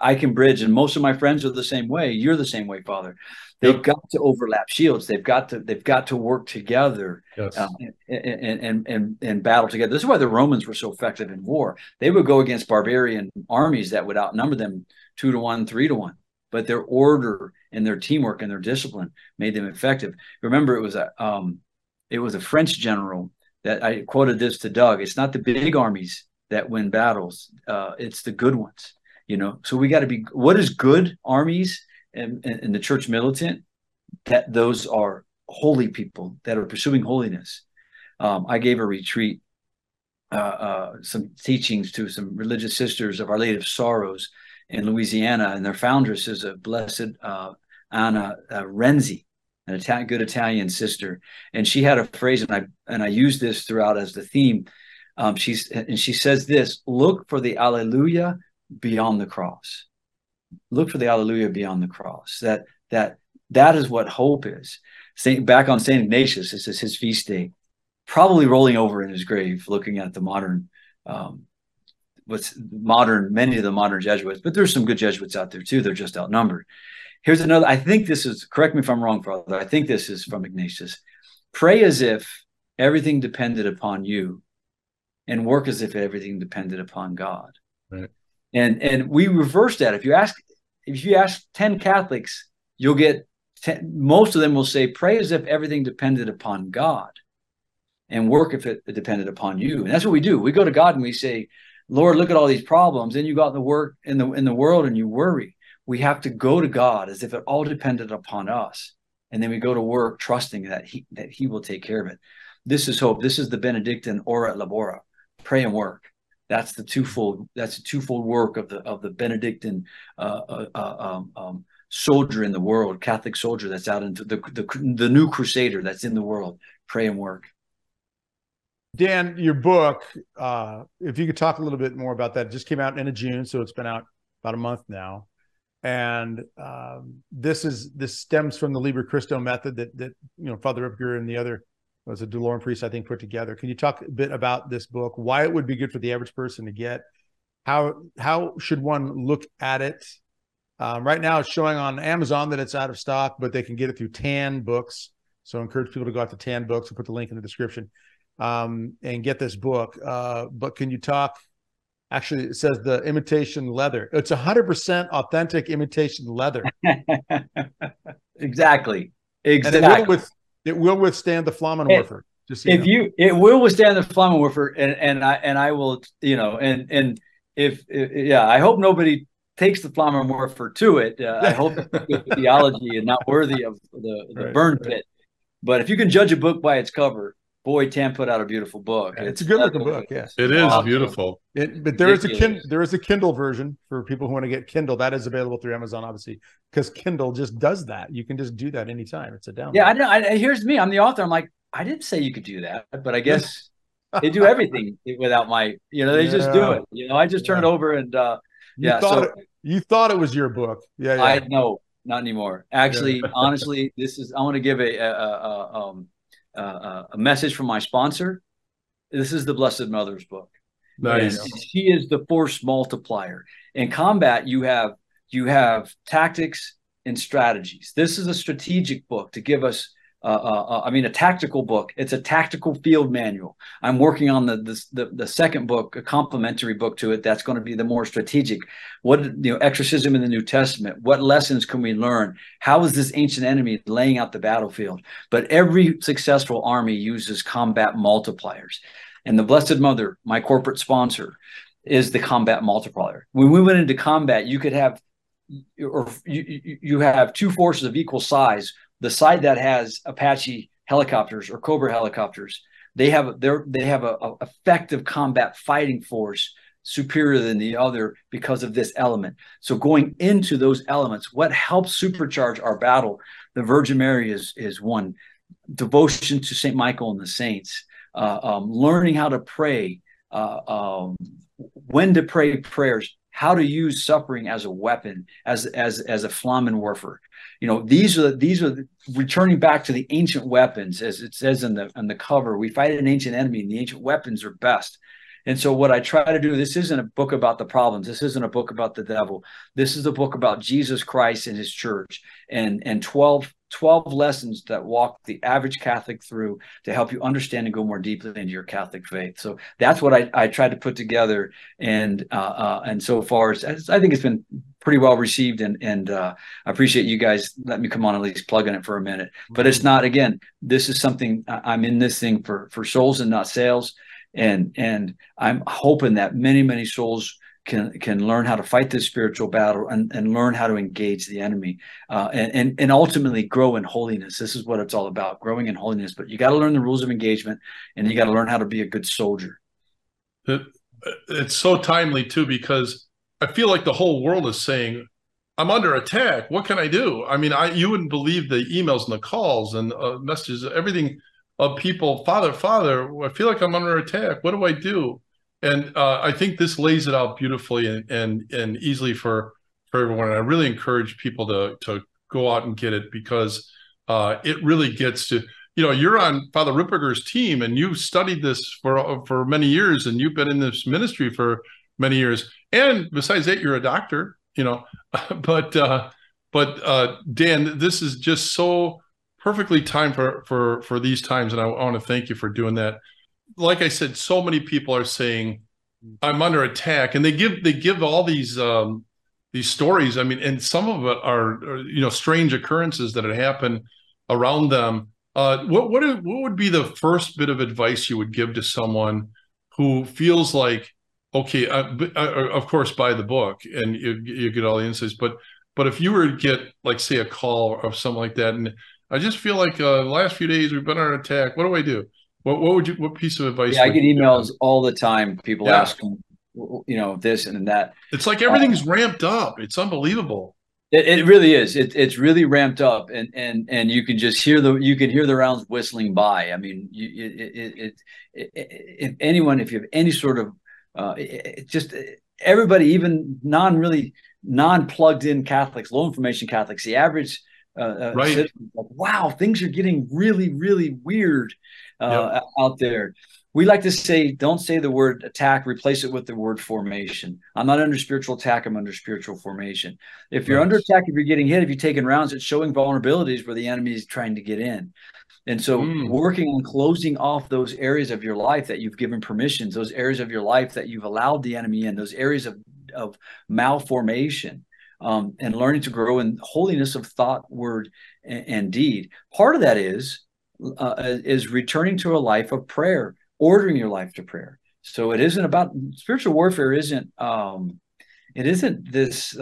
I can bridge, and most of my friends are the same way. You're the same way, Father. They've got to overlap shields. They've got to work together, yes, and battle together. This is why the Romans were so effective in war. They would go against barbarian armies that would outnumber them 2-1, 3-1. but their order and their teamwork and their discipline made them effective. Remember, it was a French general that I quoted this to Doug. It's not the big armies that win battles. It's the good ones, you know? So we got to be, what is good armies and the church militant? That those are holy people that are pursuing holiness. I gave a retreat, some teachings to some religious sisters of Our Lady of Sorrows in Louisiana, and their foundress is a blessed Anna Renzi, an good Italian sister, and she had a phrase, and I use this throughout as the theme. She says this: look for the Alleluia beyond the cross. Look for the Alleluia beyond the cross. That is what hope is. Back on Saint Ignatius, this is his feast day, probably rolling over in his grave, looking at the modern. Many of the modern Jesuits, but there's some good Jesuits out there too. They're just outnumbered. Here's another. I think this is, correct me if I'm wrong, Father, I think this is from Ignatius. Pray as if everything depended upon you, and work as if everything depended upon God. Right. And we reverse that. If you ask 10 Catholics, you'll get 10, most of them will say, pray as if everything depended upon God, and work if it depended upon you. And that's what we do. We go to God and we say, Lord, look at all these problems. Then you got the work in the world and you worry. We have to go to God as if it all depended upon us. And then we go to work trusting that he will take care of it. This is hope. This is the Benedictine ora et labora, pray and work. That's the twofold work of the Benedictine soldier in the world, Catholic soldier that's out into the new crusader that's in the world, pray and work. Dan, your book, if you could talk a little bit more about that, it just came out in June, so it's been out about a month now. And this stems from the Liber Christo method that you know, Father Ripperger and the other, was a Douloran priest, I think, put together. Can you talk a bit about this book, why it would be good for the average person to get, how should one look at it? Right now it's showing on Amazon that it's out of stock, but they can get it through TAN Books. So I encourage people to go out to TAN Books. We'll put the link in the description. And get this book. But can you talk? Actually, it says the imitation leather. It's 100% authentic imitation leather. Exactly. And it will withstand the Flammenwerfer. It will withstand the Flammenwerfer, and I will, you know, and if I hope nobody takes the Flammenwerfer to it. I hope it's theology and not worthy of the burn pit. But if you can judge a book by its cover. Boy, Tam put out a beautiful book. It's a good-looking book, yes. It is awesome. Beautiful. There is a Kindle version for people who want to get Kindle. That is available through Amazon, obviously, because Kindle just does that. You can just do that anytime. It's a download. Yeah, I know. Here's me. I'm the author. I'm like, I didn't say you could do that, but I guess they do everything without my, you know, they just do it. You know, I just turn it over and, You thought it was your book. Yeah. I know. Not anymore. Actually, honestly, I want to give a message from my sponsor. This is the Blessed Mother's book. Nice. And she is the force multiplier. In combat, you have tactics and strategies. This is a strategic book to give us. A tactical book. It's a tactical field manual. I'm working on the second book, a complementary book to it. That's going to be the more strategic. What, you know, exorcism in the New Testament. What lessons can we learn? How is this ancient enemy laying out the battlefield? But every successful army uses combat multipliers, and the Blessed Mother, my corporate sponsor, is the combat multiplier. When we went into combat, you have two forces of equal size. The side that has Apache helicopters or Cobra helicopters, they have a effective combat fighting force superior than the other because of this element. So going into those elements, what helps supercharge our battle? The Virgin Mary is one. Devotion to Saint Michael and the saints, learning how to pray, when to pray prayers, how to use suffering as a weapon, as a Flammenwerfer. You know, these are returning back to the ancient weapons, as it says on the cover. We fight an ancient enemy, and the ancient weapons are best. And so what I try to do, this isn't a book about the problems. This isn't a book about the devil. This is a book about Jesus Christ and his church, and 12 lessons that walk the average Catholic through to help you understand and go more deeply into your Catholic faith. So that's what I tried to put together. And so far, I think it's been pretty well received. And I appreciate you guys letting me come on, at least plug in it for a minute. But it's not, again, this is something, I'm in this thing for souls and not sales. And I'm hoping that many, many souls can learn how to fight this spiritual battle and learn how to engage the enemy and ultimately grow in holiness. This is what it's all about, growing in holiness. But you got to learn the rules of engagement, and you got to learn how to be a good soldier. It's so timely, too, because I feel like the whole world is saying, I'm under attack. What can I do? I mean, you wouldn't believe the emails and the calls and messages, everything of people, Father, I feel like I'm under attack. What do I do? And I think this lays it out beautifully and easily for everyone. And I really encourage people to go out and get it, because it really gets to, you're on Father Ripperger's team, and you've studied this for many years, and you've been in this ministry for many years. And besides that, you're a doctor, but Dan, this is just so perfectly timed for these times. And I want to thank you for doing that. Like I said, so many people are saying, I'm under attack, and they give all these stories. I mean, and some of it are strange occurrences that had happened around them. What would be the first bit of advice you would give to someone who feels like, okay, of course, buy the book and you get all the insights, but if you were to get, like, say, a call or something like that, and I just feel like the last few days we've been under attack, what do I do? What piece of advice? Yeah, I get emails all the time. People asking, this and that. It's like everything's ramped up. It's unbelievable. It really is. It's really ramped up, and you can just hear the rounds whistling by. I mean, if you have any sort of, everybody, even non-plugged in Catholics, low information Catholics, the average. Right. Citizens, like, wow, things are getting really, really weird out there. We like to say, don't say the word attack, replace it with the word formation. I'm not under spiritual attack, I'm under spiritual formation. If you're under attack, if you're getting hit, if you're taking rounds, it's showing vulnerabilities where the enemy is trying to get in. And so working on closing off those areas of your life that you've given permissions, those areas of your life that you've allowed the enemy in, those areas of malformation. And learning to grow in holiness of thought, word, and deed. Part of that is returning to a life of prayer, ordering your life to prayer. So it isn't about spiritual warfare. It isn't this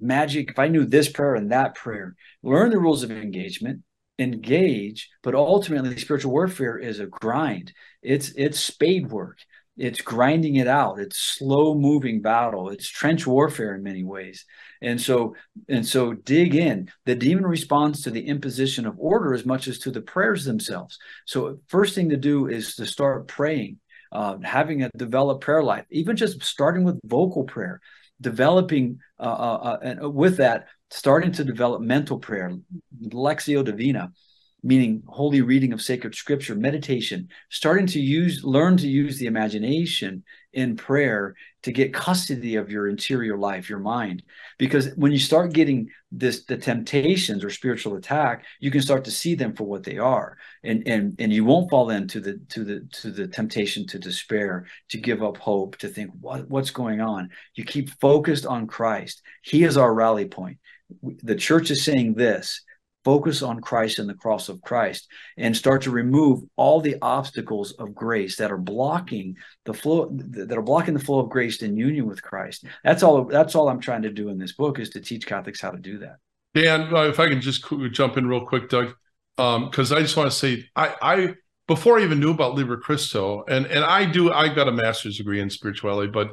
magic. If I knew this prayer and that prayer, learn the rules of engagement, engage. But ultimately, spiritual warfare is a grind. It's spade work. It's grinding it out. It's slow moving battle. It's trench warfare in many ways. And so dig in. The demon responds to the imposition of order as much as to the prayers themselves. So first thing to do is to start praying, having a developed prayer life, even just starting with vocal prayer, developing and with that, starting to develop mental prayer, Lectio Divina, meaning holy reading of sacred scripture, meditation, starting to learn to use the imagination in prayer to get custody of your interior life, your mind. Because when you start getting the temptations or spiritual attack, you can start to see them for what they are. And you won't fall into the temptation to despair, to give up hope, to think, what's going on? You keep focused on Christ. He is our rally point. The church is saying this. Focus on Christ and the cross of Christ, and start to remove all the obstacles of grace that are blocking the flow, of grace in union with Christ. That's all I'm trying to do in this book, is to teach Catholics how to do that. Dan, if I can just jump in real quick, Doug, because I just want to say, I before I even knew about Liber Christo, and I got a master's degree in spirituality, but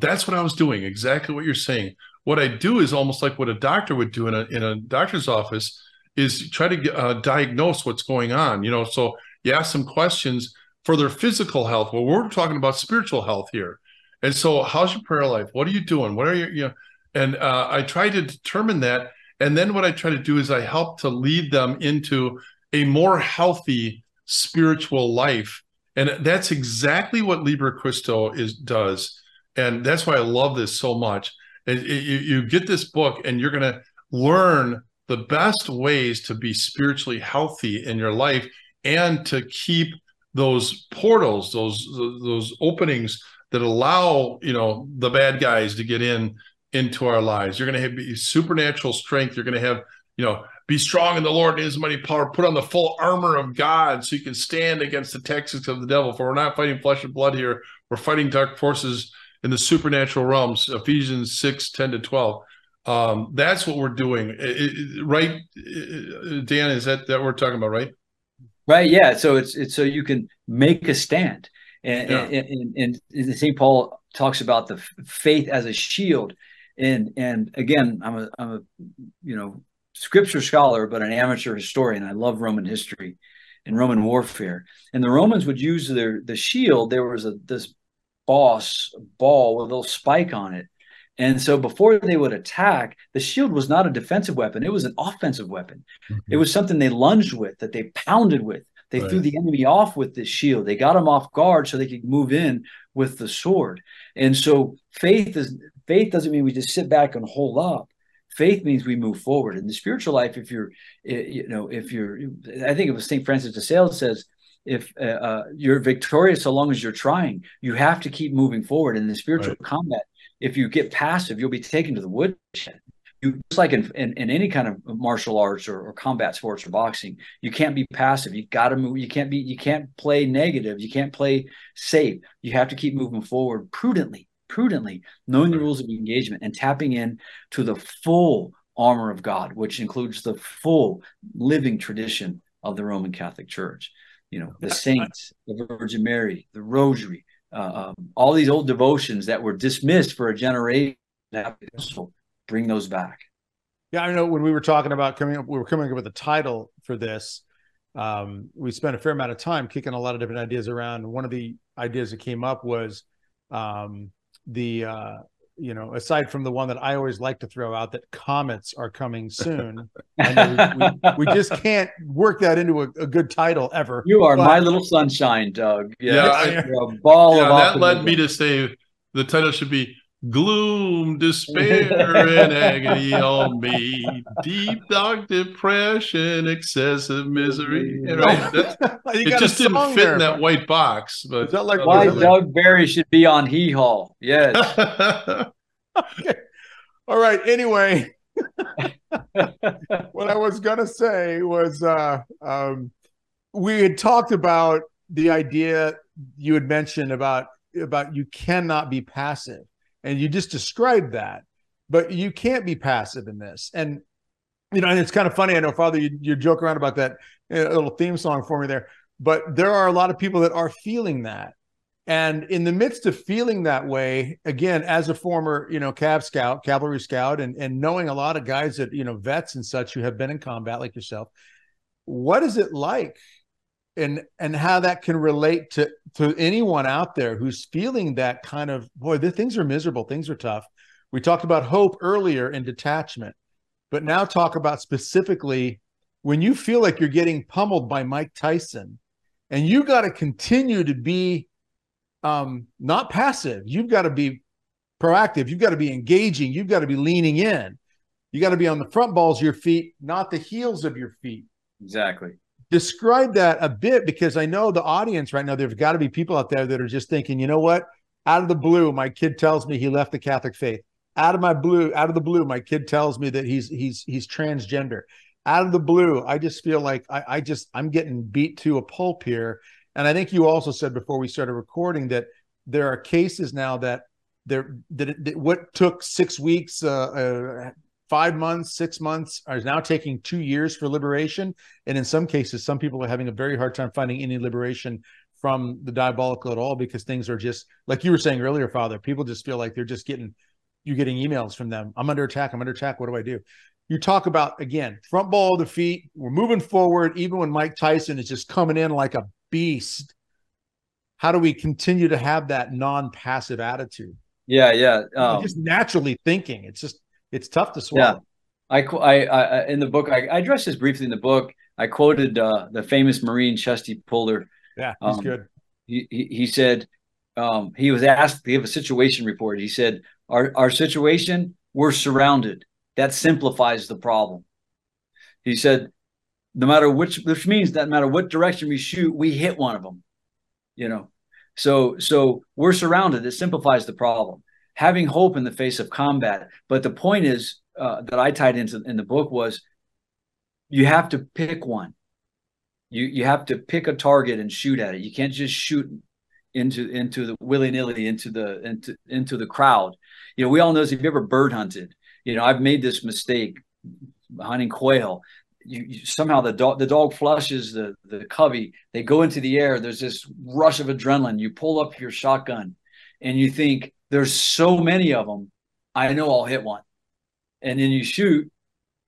that's what I was doing, exactly what you're saying. What I do is almost like what a doctor would do in a doctor's office, is try to diagnose what's going on. So you ask some questions for their physical health. Well, we're talking about spiritual health here. And so how's your prayer life? What are you doing? What are you? And I try to determine that. And then what I try to do is I help to lead them into a more healthy spiritual life. And that's exactly what Liber Christo does. And that's why I love this so much. You get this book and you're going to learn the best ways to be spiritually healthy in your life and to keep those portals, those openings that allow, you know, the bad guys to get into our lives. You're going to have supernatural strength. You're going to have, you know, be strong in the Lord and his mighty power. Put on the full armor of God so you can stand against the tactics of the devil. For we're not fighting flesh and blood here. We're fighting dark forces in the supernatural realms. Ephesians 6:10-12. That's what we're doing, right? Dan, is that we're talking about, right? Right. Yeah. So it's so you can make a stand, and St. Paul talks about the faith as a shield, and again, I'm a scripture scholar, but an amateur historian. I love Roman history and Roman warfare, and the Romans would use the shield. There was this ball with a little spike on it. And so before they would attack, the shield was not a defensive weapon. It was an offensive weapon. Mm-hmm. It was something they lunged with, that they pounded with. They threw the enemy off with this shield. They got him off guard so they could move in with the sword. And so faith doesn't mean we just sit back and hold up. Faith means we move forward. In the spiritual life, I think it was St. Francis de Sales says, if you're victorious so long as you're trying, you have to keep moving forward in the spiritual combat. If you get passive, you'll be taken to the woodshed. Just like in any kind of martial arts or combat sports or boxing, you can't be passive. You got to move. You can't play negative. You can't play safe. You have to keep moving forward prudently, knowing the rules of engagement and tapping in to the full armor of God, which includes the full living tradition of the Roman Catholic Church. You know, the saints, the Virgin Mary, the Rosary. All these old devotions that were dismissed for a generation, bring those back. Yeah, I know when we were talking about coming up with a title for this, we spent a fair amount of time kicking a lot of different ideas around. One of the ideas that came up was aside from the one that I always like to throw out, that comets are coming soon. We just can't work that into a good title ever. You are my little sunshine, Doug. That led me to say the title should be Gloom, Despair, and Agony on Me, Deep Dark Depression, Excessive Misery. Right? It just didn't fit in that white box. But is that like why Doug Barry should be on Hee Haw? Yes. Okay. All right. Anyway, what I was going to say was we had talked about the idea you had mentioned about you cannot be passive. And you just described that, but you can't be passive in this. And, and it's kind of funny. I know, Father, you joke around about that little theme song for me there, but there are a lot of people that are feeling that. And in the midst of feeling that way, again, as a former, cavalry scout, and knowing a lot of guys that, vets and such who have been in combat like yourself, what is it like? And how that can relate to anyone out there who's feeling that kind of, things are miserable, things are tough. We talked about hope earlier in detachment, but now talk about specifically when you feel like you're getting pummeled by Mike Tyson, and you got to continue to be not passive. You've got to be proactive. You've got to be engaging. You've got to be leaning in. You got to be on the front balls of your feet, not the heels of your feet. Exactly. Describe that a bit, because I know the audience right now, there's got to be people out there that are just thinking, you know what? Out of the blue, my kid tells me he left the Catholic faith. Out of the blue, my kid tells me that he's transgender. Out of the blue, I just feel like I'm getting beat to a pulp here. And I think you also said before we started recording that there are cases now that what took 6 weeks, 5 months, 6 months, is now taking 2 years for liberation. And in some cases, some people are having a very hard time finding any liberation from the diabolical at all, because things are just, like you were saying earlier, Father, people just feel like they're just getting emails from them. I'm under attack. I'm under attack. What do I do? You talk about, again, front ball of the feet. We're moving forward. Even when Mike Tyson is just coming in like a beast, how do we continue to have that non-passive attitude? Yeah, yeah. Just naturally thinking. It's tough to swallow. Yeah. I in the book, I addressed this briefly in the book. I quoted the famous Marine Chesty Puller. Yeah, he's good. he said, he was asked to give a situation report. He said, our situation, we're surrounded. That simplifies the problem. He said, no matter which means that no matter what direction we shoot, we hit one of them, you know? So we're surrounded. It simplifies the problem. Having hope in the face of combat. But the point is that I tied into in the book was you have to pick one. You have to pick a target and shoot at it. You can't just shoot into the willy-nilly into the crowd. You know, we all know this, if you ever bird hunted, you know, I've made this mistake hunting quail. You somehow the dog flushes the covey. They go into the air. There's this rush of adrenaline. You pull up your shotgun and you think, there's so many of them, I know I'll hit one. And then you shoot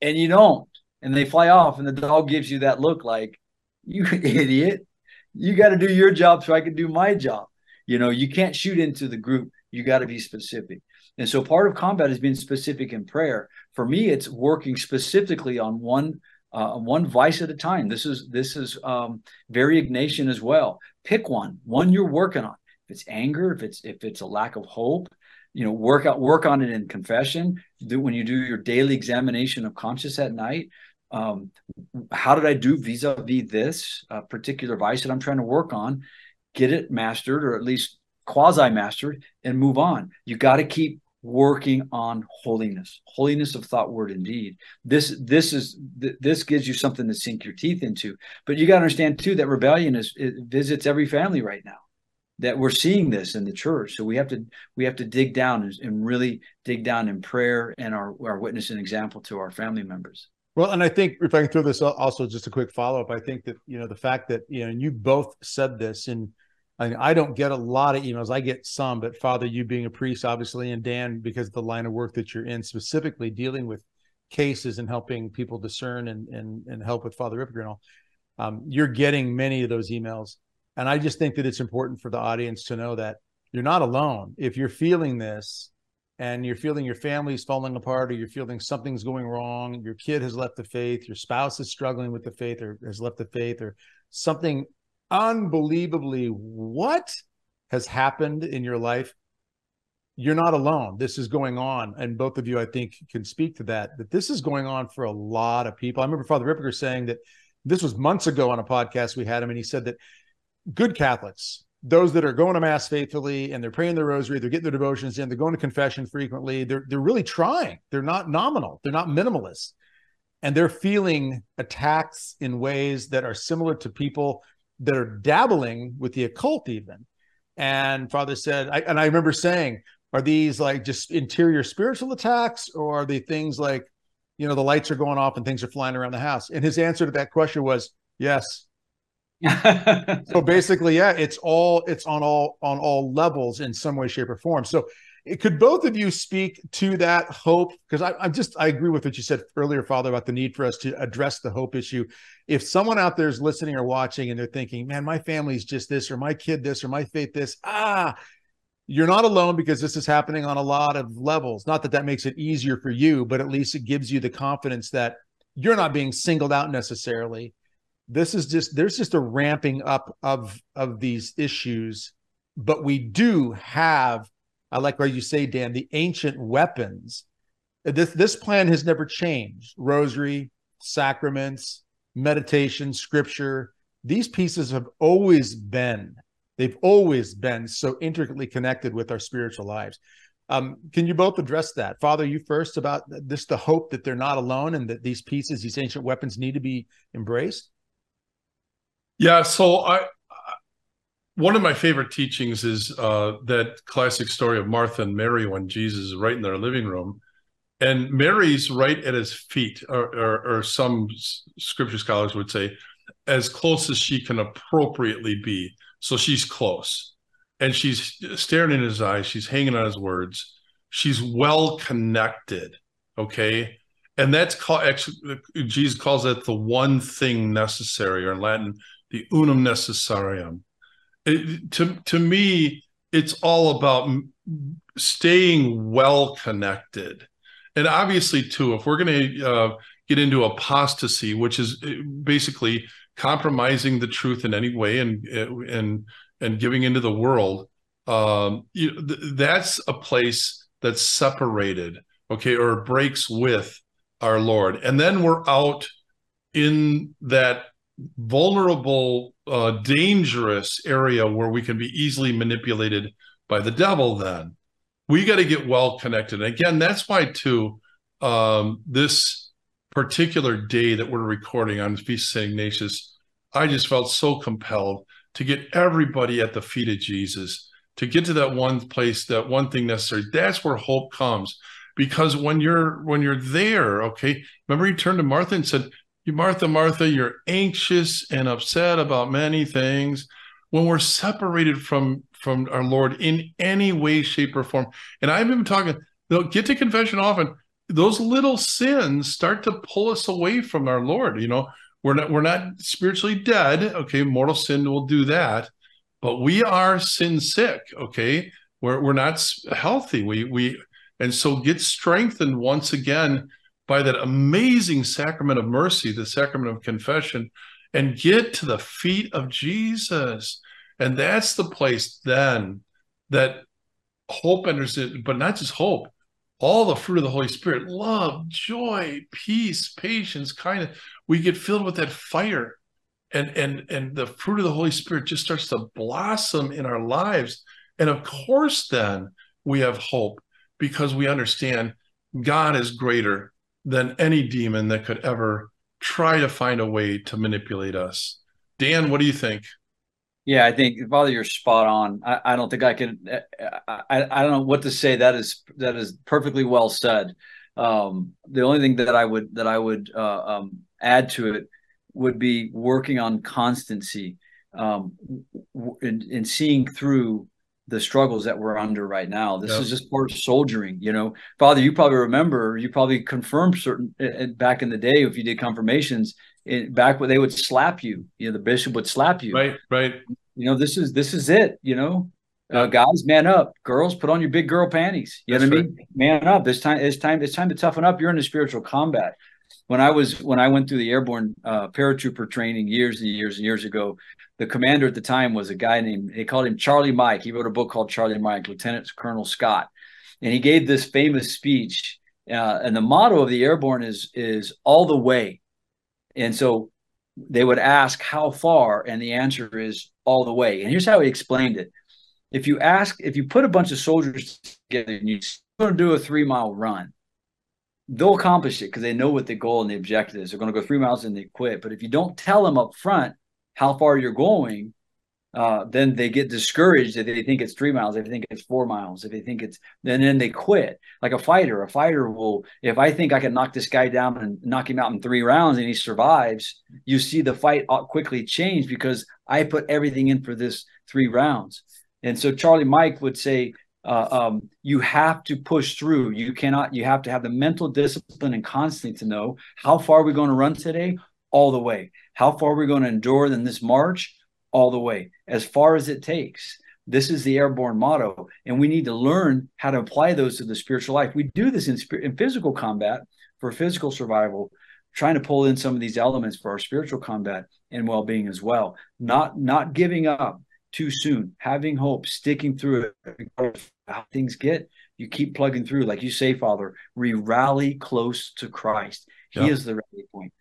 and you don't, and they fly off, and the dog gives you that look like, you idiot, you got to do your job so I can do my job. You know, you can't shoot into the group. You got to be specific. And so part of combat is being specific in prayer. For me, it's working specifically on one vice at a time. This is very Ignatian as well. Pick one you're working on. If it's anger, if it's a lack of hope, you know, work on it in confession. When you do your daily examination of conscience at night, how did I do vis-a-vis this particular vice that I'm trying to work on? Get it mastered, or at least quasi-mastered, and move on. You got to keep working on holiness of thought, word, and deed. This gives you something to sink your teeth into. But you got to understand too that rebellion visits every family right now. That we're seeing this in the church, so we have to dig down and really dig down in prayer and our witness and example to our family members. Well, and I think if I can throw this also just a quick follow up, I think that, you know, the fact that, you know, and you both said this, and I don't get a lot of emails. I get some, but Father, you being a priest, obviously, and Dan, because of the line of work that you're in, specifically dealing with cases and helping people discern and help with Father Ripperger and all, you're getting many of those emails. And I just think that it's important for the audience to know that you're not alone. If you're feeling this and you're feeling your family's falling apart, or you're feeling something's going wrong, your kid has left the faith, your spouse is struggling with the faith or has left the faith, or something unbelievably what has happened in your life, you're not alone. This is going on. And both of you, I think, can speak to that, that this is going on for a lot of people. I remember Father Ripperger saying that, this was months ago on a podcast we had him, and he said that good Catholics, those that are going to mass faithfully and they're praying the rosary, they're getting their devotions in, they're going to confession frequently, they're really trying. They're not nominal. They're not minimalist. And they're feeling attacks in ways that are similar to people that are dabbling with the occult even. And Father said, I remember saying, are these like just interior spiritual attacks, or are they things like, you know, the lights are going off and things are flying around the house? And his answer to that question was, yes. So basically, yeah, it's on all levels in some way, shape, or form. So could both of you speak to that hope? Because I agree with what you said earlier, Father, about the need for us to address the hope issue. If someone out there is listening or watching and they're thinking, man, my family's just this, or my kid this, or my faith this, you're not alone, because this is happening on a lot of levels. Not that that makes it easier for you, but at least it gives you the confidence that you're not being singled out necessarily. This is just, there's just a ramping up of these issues, but we do have, I like what you say, Dan, the ancient weapons. This plan has never changed. Rosary, sacraments, meditation, scripture, these pieces have always been, they've always been so intricately connected with our spiritual lives. Can you both address that? Father, you first, about this, the hope that they're not alone and that these pieces, these ancient weapons, need to be embraced? Yeah, so one of my favorite teachings is that classic story of Martha and Mary when Jesus is right in their living room, and Mary's right at his feet, or some scripture scholars would say, as close as she can appropriately be. So she's close, and she's staring in his eyes. She's hanging on his words. She's well connected, okay? And that's actually, Jesus calls that the one thing necessary, or in Latin, the unum necessarium. To me, it's all about staying well connected. And obviously, too, if we're going to get into apostasy, which is basically compromising the truth in any way and and giving into the world, that's a place that's separated, okay, or breaks with our Lord. And then we're out in that vulnerable, dangerous area where we can be easily manipulated by the devil. Then we got to get well connected. And again, that's why too, this particular day that we're recording on Feast of St. Ignatius, I just felt so compelled to get everybody at the feet of Jesus, to get to that one place, that one thing necessary. That's where hope comes. Because when you're there, okay, remember he turned to Martha and said, Martha, Martha, you're anxious and upset about many things. When we're separated from our Lord in any way, shape, or form, and I've been talking, they'll get to confession often. Those little sins start to pull us away from our Lord. You know, we're not spiritually dead. Okay, mortal sin will do that, but we are sin sick. Okay, we're not healthy. We and so get strengthened once again by that amazing sacrament of mercy, the sacrament of confession, and get to the feet of Jesus. And that's the place then that hope enters it, but not just hope, all the fruit of the Holy Spirit, love, joy, peace, patience, kindness. We get filled with that fire, and the fruit of the Holy Spirit just starts to blossom in our lives. And of course, then we have hope because we understand God is greater than any demon that could ever try to find a way to manipulate us. Dan, what do you think? Yeah, I think, Father, you're spot on. I don't think I can, I don't know what to say. That is perfectly well said. The only thing that I would add to it would be working on constancy in seeing through the struggles that we're under right now. This is just part of soldiering, you know. Father, you probably remember, you probably confirmed certain back in the day if you did confirmations, back when they would slap you, you know, the bishop would slap you. Right. You know, this is it, you know. Guys, man up. Girls, put on your big girl panties. You know what I mean? Man up. It's time to toughen up. You're in a spiritual combat. When I went through the airborne paratrooper training years and years and years ago, the commander at the time was a guy named, they called him Charlie Mike. He wrote a book called Charlie Mike, Lieutenant Colonel Scott. And he gave this famous speech. And the motto of the airborne is all the way. And so they would ask how far, and the answer is all the way. And here's how he explained it. If you put a bunch of soldiers together and you're going to do a 3-mile run, they'll accomplish it because they know what the goal and the objective is. They're going to go 3 miles and they quit. But if you don't tell them up front how far you're going, then they get discouraged if they think it's 3 miles, if they think it's 4 miles, if they think it's – and then they quit. Like a fighter will – if I think I can knock this guy down and knock him out in 3 rounds and he survives, you see the fight quickly change because I put everything in for this 3 rounds. And so Charlie Mike would say – you have to push through. You have to have the mental discipline and constancy to know how far we're going to run today, all the way. How far we're going to endure in this march, all the way, as far as it takes. This is the airborne motto, and we need to learn how to apply those to the spiritual life. We do this in physical combat for physical survival, trying to pull in some of these elements for our spiritual combat and well-being as well. Not giving up too soon, having hope, sticking through it, how things get, you keep plugging through. Like you say, Father, we rally close to Christ. He is the rally point.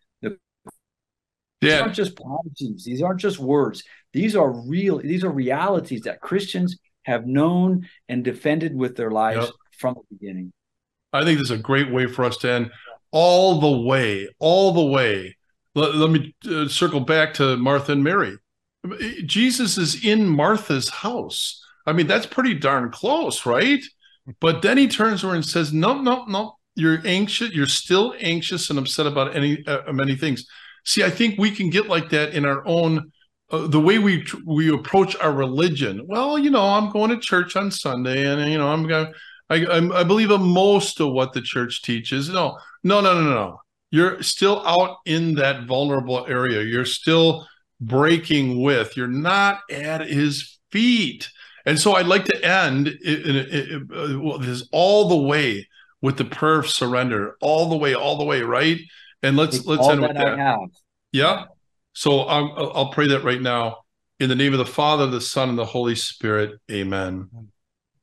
These aren't just platitudes. These aren't just words. These are real. These are realities that Christians have known and defended with their lives from the beginning. I think this is a great way for us to end. All the way. Let me circle back to Martha and Mary. Jesus is in Martha's house. I mean, that's pretty darn close, right? But then he turns around and says, no, you're anxious. You're still anxious and upset about many things. See, I think we can get like that in our own, the way we approach our religion. Well, you know, I'm going to church on Sunday and, you know, I believe in most of what the church teaches. No. You're still out in that vulnerable area. You're still breaking with, you're not at his feet. And so I'd like to end this all the way with the prayer of surrender, all the way, right? And let's end with that. Yeah. So I'll pray that right now. In the name of the Father, the Son, and the Holy Spirit. Amen.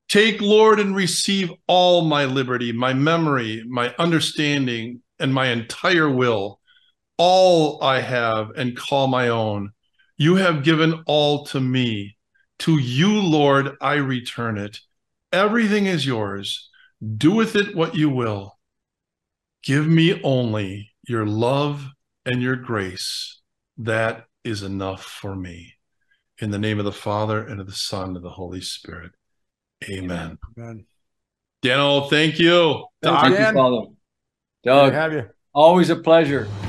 Take, Lord, and receive all my liberty, my memory, my understanding, and my entire will, all I have and call my own. You have given all to me. To you, Lord, I return it. Everything is yours. Do with it what you will. Give me only your love and your grace. That is enough for me. In the name of the Father, and of the Son, and of the Holy Spirit. Amen. Amen. Daniel, thank you. Thank you, Father. Doug, have you. Always a pleasure.